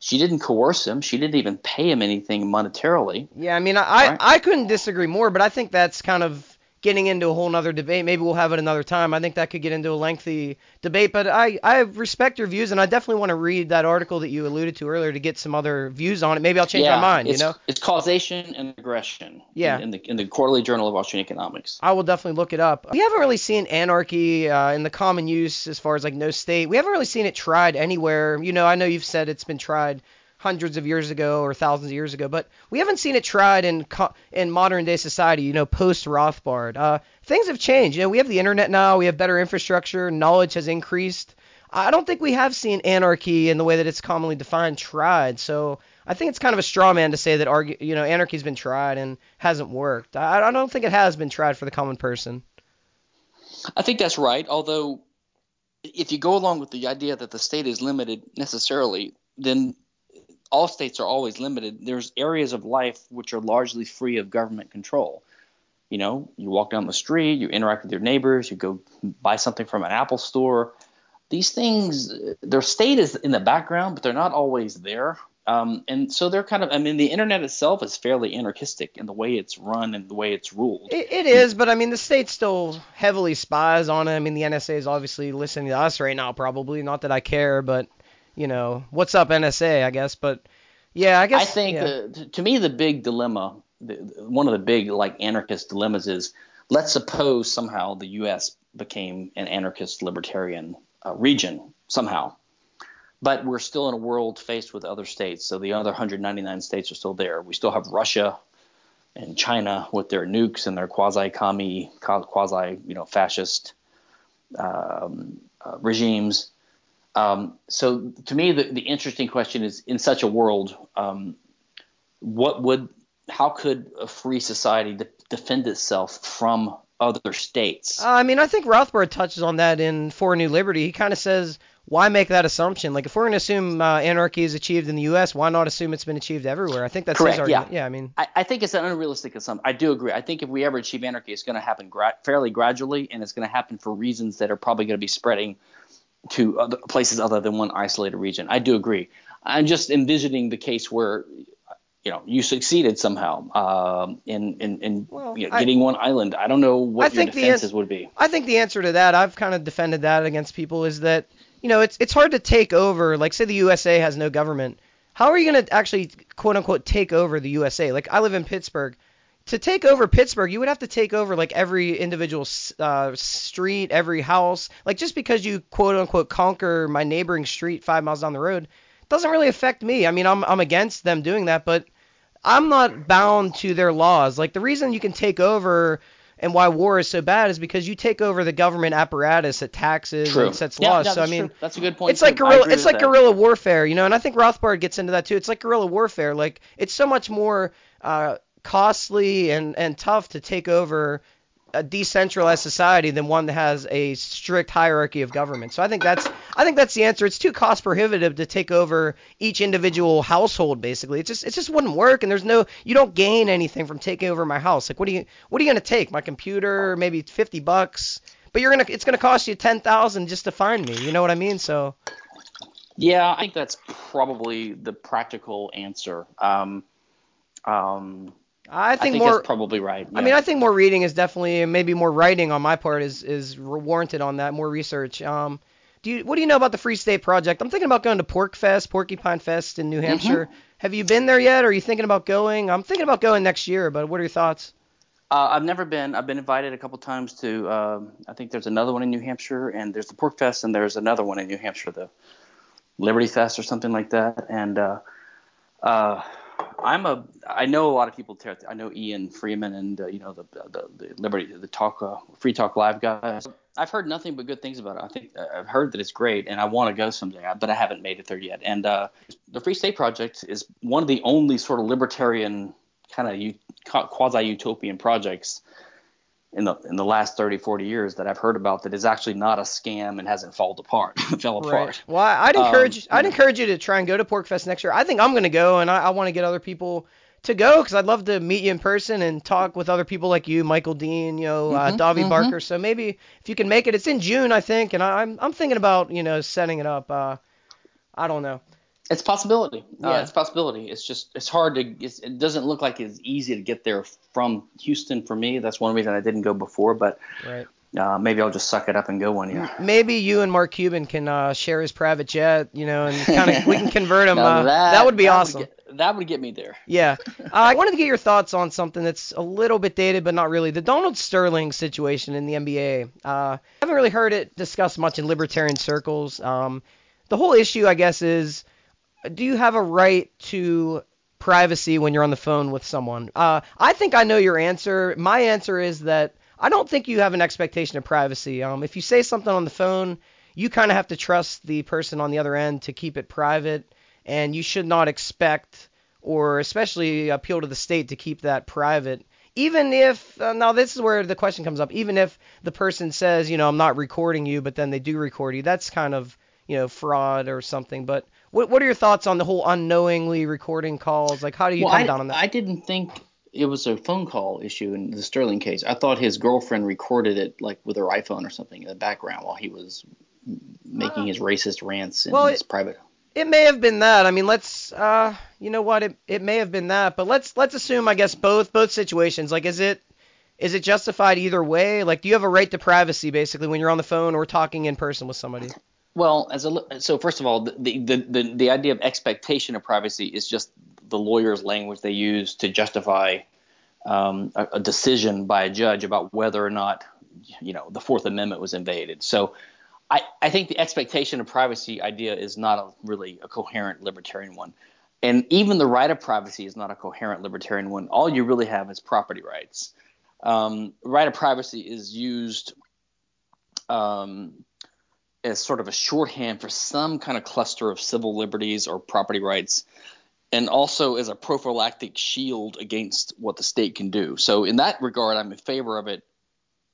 She didn't coerce him. She didn't even pay him anything monetarily. Yeah, I mean, I, right? I, I couldn't disagree more, but I think that's kind of getting into a whole other debate. Maybe we'll have it another time. I think that could get into a lengthy debate, but I, I respect your views, and I definitely want to read that article that you alluded to earlier to get some other views on it. Maybe I'll change yeah, my mind, you know? It's Causation and Aggression yeah. in, in, the, in the Quarterly Journal of Austrian Economics. I will definitely look it up. We haven't really seen anarchy uh, in the common use as far as like no state. We haven't really seen it tried anywhere. You know, I know you've said it's been tried hundreds of years ago or thousands of years ago, but we haven't seen it tried in co- in modern day society, you know, post Rothbard. Uh, things have changed. You know, we have the internet now, we have better infrastructure, knowledge has increased. I don't think we have seen anarchy in the way that it's commonly defined tried. So I think it's kind of a straw man to say that argue, you know, anarchy's been tried and hasn't worked. I, I don't think it has been tried for the common person. I think that's right, although if you go along with the idea that the state is limited necessarily, then all states are always limited. There's areas of life which are largely free of government control. You know, you walk down the street, you interact with your neighbors, you go buy something from an Apple store. These things, their state is in the background, but they're not always there. Um, and so they're kind of – I mean the internet itself is fairly anarchistic in the way it's run and the way it's ruled. It, it is, but I mean the state still heavily spies on it. I mean the N S A is obviously listening to us right now probably. Not that I care, but you know, what's up N S A I guess. But yeah, I guess – I think yeah. uh, to, to me the big dilemma, the, one of the big like anarchist dilemmas is let's suppose somehow the U S became an anarchist libertarian uh, region somehow. But we're still in a world faced with other states. So the other one hundred ninety-nine states are still there. We still have Russia and China with their nukes and their quasi-commie, quasi, you know, fascist um, uh, regimes. Um, so to me, the, the interesting question is: in such a world, um, what would, how could a free society de- defend itself from other states? Uh, I mean, I think Rothbard touches on that in For New Liberty. He kind of says, why make that assumption? Like, if we're going to assume uh, anarchy is achieved in the U S, why not assume it's been achieved everywhere? I think that's correct. His argument. Yeah. yeah, I mean, I, I think it's an unrealistic assumption. I do agree. I think if we ever achieve anarchy, it's going to happen gra- fairly gradually, and it's going to happen for reasons that are probably going to be spreading to other places other than one isolated region. I do agree. I'm just envisioning the case where, you know, you succeeded somehow um, in in, in well, you know, getting I, one island. I don't know what I your defenses ans- would be. I think the answer to that, I've kind of defended that against people, is that, you know, it's it's hard to take over. Like, say the U S A has no government. How are you going to actually, quote unquote, take over the U S A? Like, I live in Pittsburgh. To take over Pittsburgh, you would have to take over, like, every individual uh, street, every house. Like, just because you, quote unquote, conquer my neighboring street five miles down the road doesn't really affect me. I mean, I'm I'm against them doing that, but I'm not bound to their laws. Like, the reason you can take over and why war is so bad is because you take over the government apparatus that taxes true. and sets yeah, laws. No, so I mean, true. that's a good point. It's too. like guerrilla, it's like that. guerrilla warfare, you know. And I think Rothbard gets into that too. It's like guerrilla warfare. Like, it's so much more uh, costly and, and tough to take over a decentralized society than one that has a strict hierarchy of government. So I think that's I think that's the answer. It's too cost prohibitive to take over each individual household. Basically, it just it just wouldn't work. And there's no you don't gain anything from taking over my house. Like, what do you what are you gonna take? My computer, maybe fifty bucks, but you're gonna it's gonna cost you ten thousand just to find me. You know what I mean? So yeah, I think that's probably the practical answer. Um, um, I think, I think more that's probably right. Yeah. I mean, I think more reading is definitely maybe more writing on my part is is warranted on that. More research. Um. Do you, what do you know about the Free State Project? I'm thinking about going to Pork Fest, Porcupine Fest in New Hampshire. Mm-hmm. Have you been there yet? Or are you thinking about going? I'm thinking about going next year, but what are your thoughts? Uh, I've never been. I've been invited a couple times to uh, – I think there's another one in New Hampshire, and there's the Pork Fest, and there's another one in New Hampshire, the Liberty Fest or something like that. And uh, uh, I'm a – I know a lot of people – I know Ian Freeman and, uh, you know, the, the, the Liberty – the talk, uh, Free Talk Live guys. I've heard nothing but good things about it. I think I've heard that it's great, and I want to go someday, but I haven't made it there yet. And uh, the Free State Project is one of the only sort of libertarian kind of quasi-utopian projects in the in the last thirty, forty years that I've heard about that is actually not a scam and hasn't fallen apart. fell right. apart. Well, I'd encourage um, I'd encourage you to try and go to Pork Fest next year. I think I'm going to go, and I, I want to get other people to go because I'd love to meet you in person and talk with other people like you, Michael Dean, you know, mm-hmm, uh, Davi mm-hmm. Barker. So maybe if you can make it, it's in June, I think, and I, I'm I'm thinking about, you know, setting it up. Uh, I don't know. It's a possibility. Yeah, uh, it's a possibility. It's just it's hard to. It's, it doesn't look like it's easy to get there from Houston for me. That's one reason I didn't go before, but right. Uh, maybe I'll just suck it up and go one year. Maybe you and Mark Cuban can uh, share his private jet, you know, and kind of we can convert him. uh, that, that would be that awesome. Would get, that would get me there. Yeah. Uh, I wanted to get your thoughts on something that's a little bit dated, but not really. The Donald Sterling situation in the N B A. Uh, I haven't really heard it discussed much in libertarian circles. Um, the whole issue, I guess, is do you have a right to privacy when you're on the phone with someone? Uh, I think I know your answer. My answer is that I don't think you have an expectation of privacy. Um, if you say something on the phone, you kind of have to trust the person on the other end to keep it private, and you should not expect or especially appeal to the state to keep that private, even if uh, – now this is where the question comes up. Even if the person says, you know, I'm not recording you, but then they do record you, that's kind of, you know, fraud or something. But what what are your thoughts on the whole unknowingly recording calls? Like, how do you well, come I, down on that? I didn't think it was a phone call issue in the Sterling case. I thought his girlfriend recorded it like with her iPhone or something in the background while he was making uh, his racist rants in well, his it, private – It may have been that. I mean, let's, uh, you know what, it it may have been that, but let's let's assume, I guess, both both situations. Like, is it is it justified either way? Like, do you have a right to privacy, basically, when you're on the phone or talking in person with somebody? Well, as a so first of all, the the the, the idea of expectation of privacy is just the lawyer's language they use to justify um, a, a decision by a judge about whether or not, you know, the Fourth Amendment was invaded. So. I, I think the expectation of privacy idea is not a, really a coherent libertarian one. And even the right of privacy is not a coherent libertarian one. All you really have is property rights. Um, right of privacy is used um, as sort of a shorthand for some kind of cluster of civil liberties or property rights, and also as a prophylactic shield against what the state can do. So in that regard, I'm in favor of it.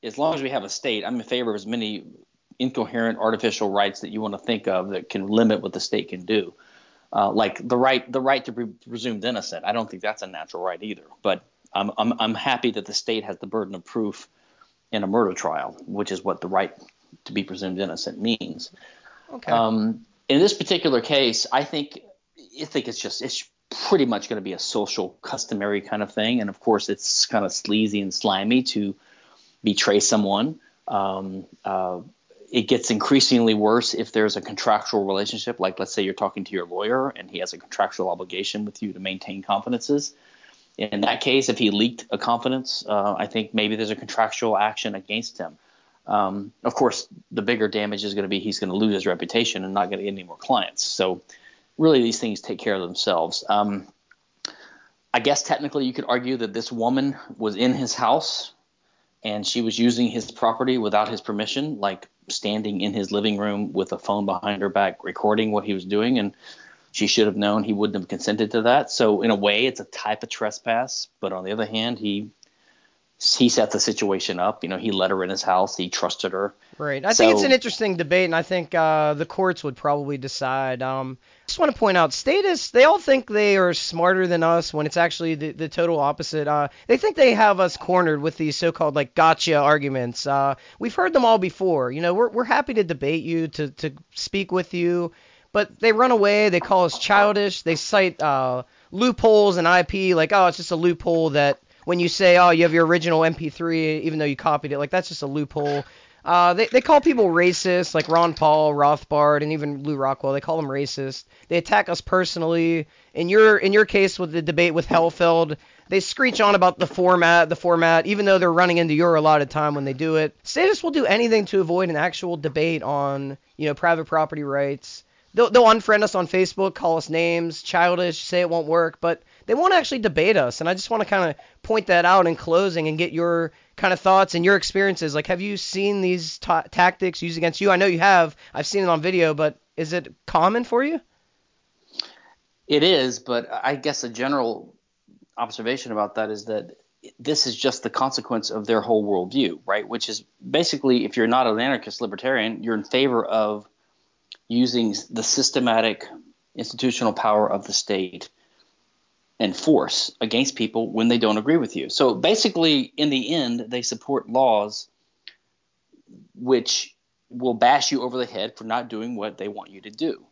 As long as we have a state, I'm in favor of as many – incoherent artificial rights that you want to think of that can limit what the state can do, uh, like the right the right to be presumed innocent. I don't think that's a natural right either. But I'm I'm I'm happy that the state has the burden of proof in a murder trial, which is what the right to be presumed innocent means. Okay. Um, in this particular case, I think I think it's just it's pretty much going to be a social customary kind of thing, and of course it's kind of sleazy and slimy to betray someone. Um, uh, It gets increasingly worse if there's a contractual relationship. Like, let's say you're talking to your lawyer and he has a contractual obligation with you to maintain confidences. In that case, if he leaked a confidence, uh, I think maybe there's a contractual action against him. Um, of course, the bigger damage is going to be he's going to lose his reputation and not going to get any more clients. So really these things take care of themselves. Um, I guess technically you could argue that this woman was in his house and she was using his property without his permission, like standing in his living room with a phone behind her back recording what he was doing, and she should have known he wouldn't have consented to that. So in a way it's a type of trespass, but on the other hand, he he set the situation up. You know, he let her in his house, he trusted her. Right. I so, think it's an interesting debate, and I think uh, the courts would probably decide. Um, I just want to point out, statists, they all think they are smarter than us when it's actually the, the total opposite. Uh, they think they have us cornered with these so-called like gotcha arguments. Uh, we've heard them all before. You know, we're we're happy to debate you, to, to speak with you, but they run away. They call us childish. They cite uh, loopholes in I P, like, oh, it's just a loophole that when you say, oh, you have your original M P three, even though you copied it, like that's just a loophole. Uh, they, they call people racist, like Ron Paul, Rothbard, and even Lew Rockwell. They call them racist. They attack us personally. In your in your case with the debate with Helfeld, they screech on about the format, the format, even though they're running into your allotted time when they do it. Statists will do anything to avoid an actual debate on, you know, private property rights. They'll, they'll unfriend us on Facebook, call us names, childish, say it won't work, but they won't actually debate us. And I just want to kind of point that out in closing and get your kind of thoughts and your experiences. Like, have you seen these ta- tactics used against you? I know you have. I've seen it on video, but is it common for you? It is, but I guess a general observation about that is that this is just the consequence of their whole worldview, right? Which is basically, if you're not an anarchist libertarian, you're in favor of using the systematic institutional power of the state and force against people when they don't agree with you. So basically, in the end, they support laws which will bash you over the head for not doing what they want you to do.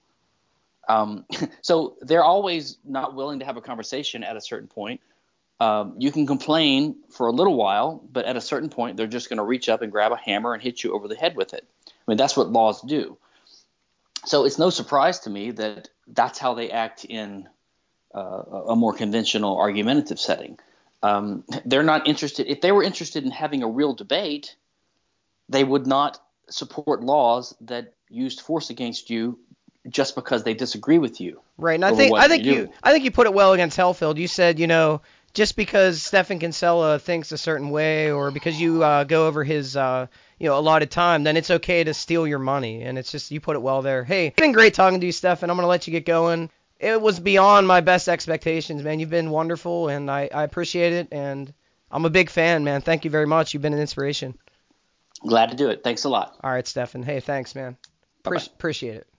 Um, so they're always not willing to have a conversation at a certain point. Um, you can complain for a little while, but at a certain point, they're just going to reach up and grab a hammer and hit you over the head with it. I mean, that's what laws do. So it's no surprise to me that that's how they act in Uh, a more conventional argumentative setting. Um, they're not interested – if they were interested in having a real debate, they would not support laws that used force against you just because they disagree with you. Right, and I think I think you, you I think you put it well against Helfeld. You said, you know, just because Stephan Kinsella thinks a certain way or because you uh, go over his uh, you know, allotted time, then it's okay to steal your money. And it's just – you put it well there. Hey, it's been great talking to you, Stephan. I'm going to let you get going. It was beyond my best expectations, man. You've been wonderful, and I, I appreciate it. And I'm a big fan, man. Thank you very much. You've been an inspiration. Glad to do it. Thanks a lot. All right, Stefan. Hey, thanks, man. Pre- appreciate it.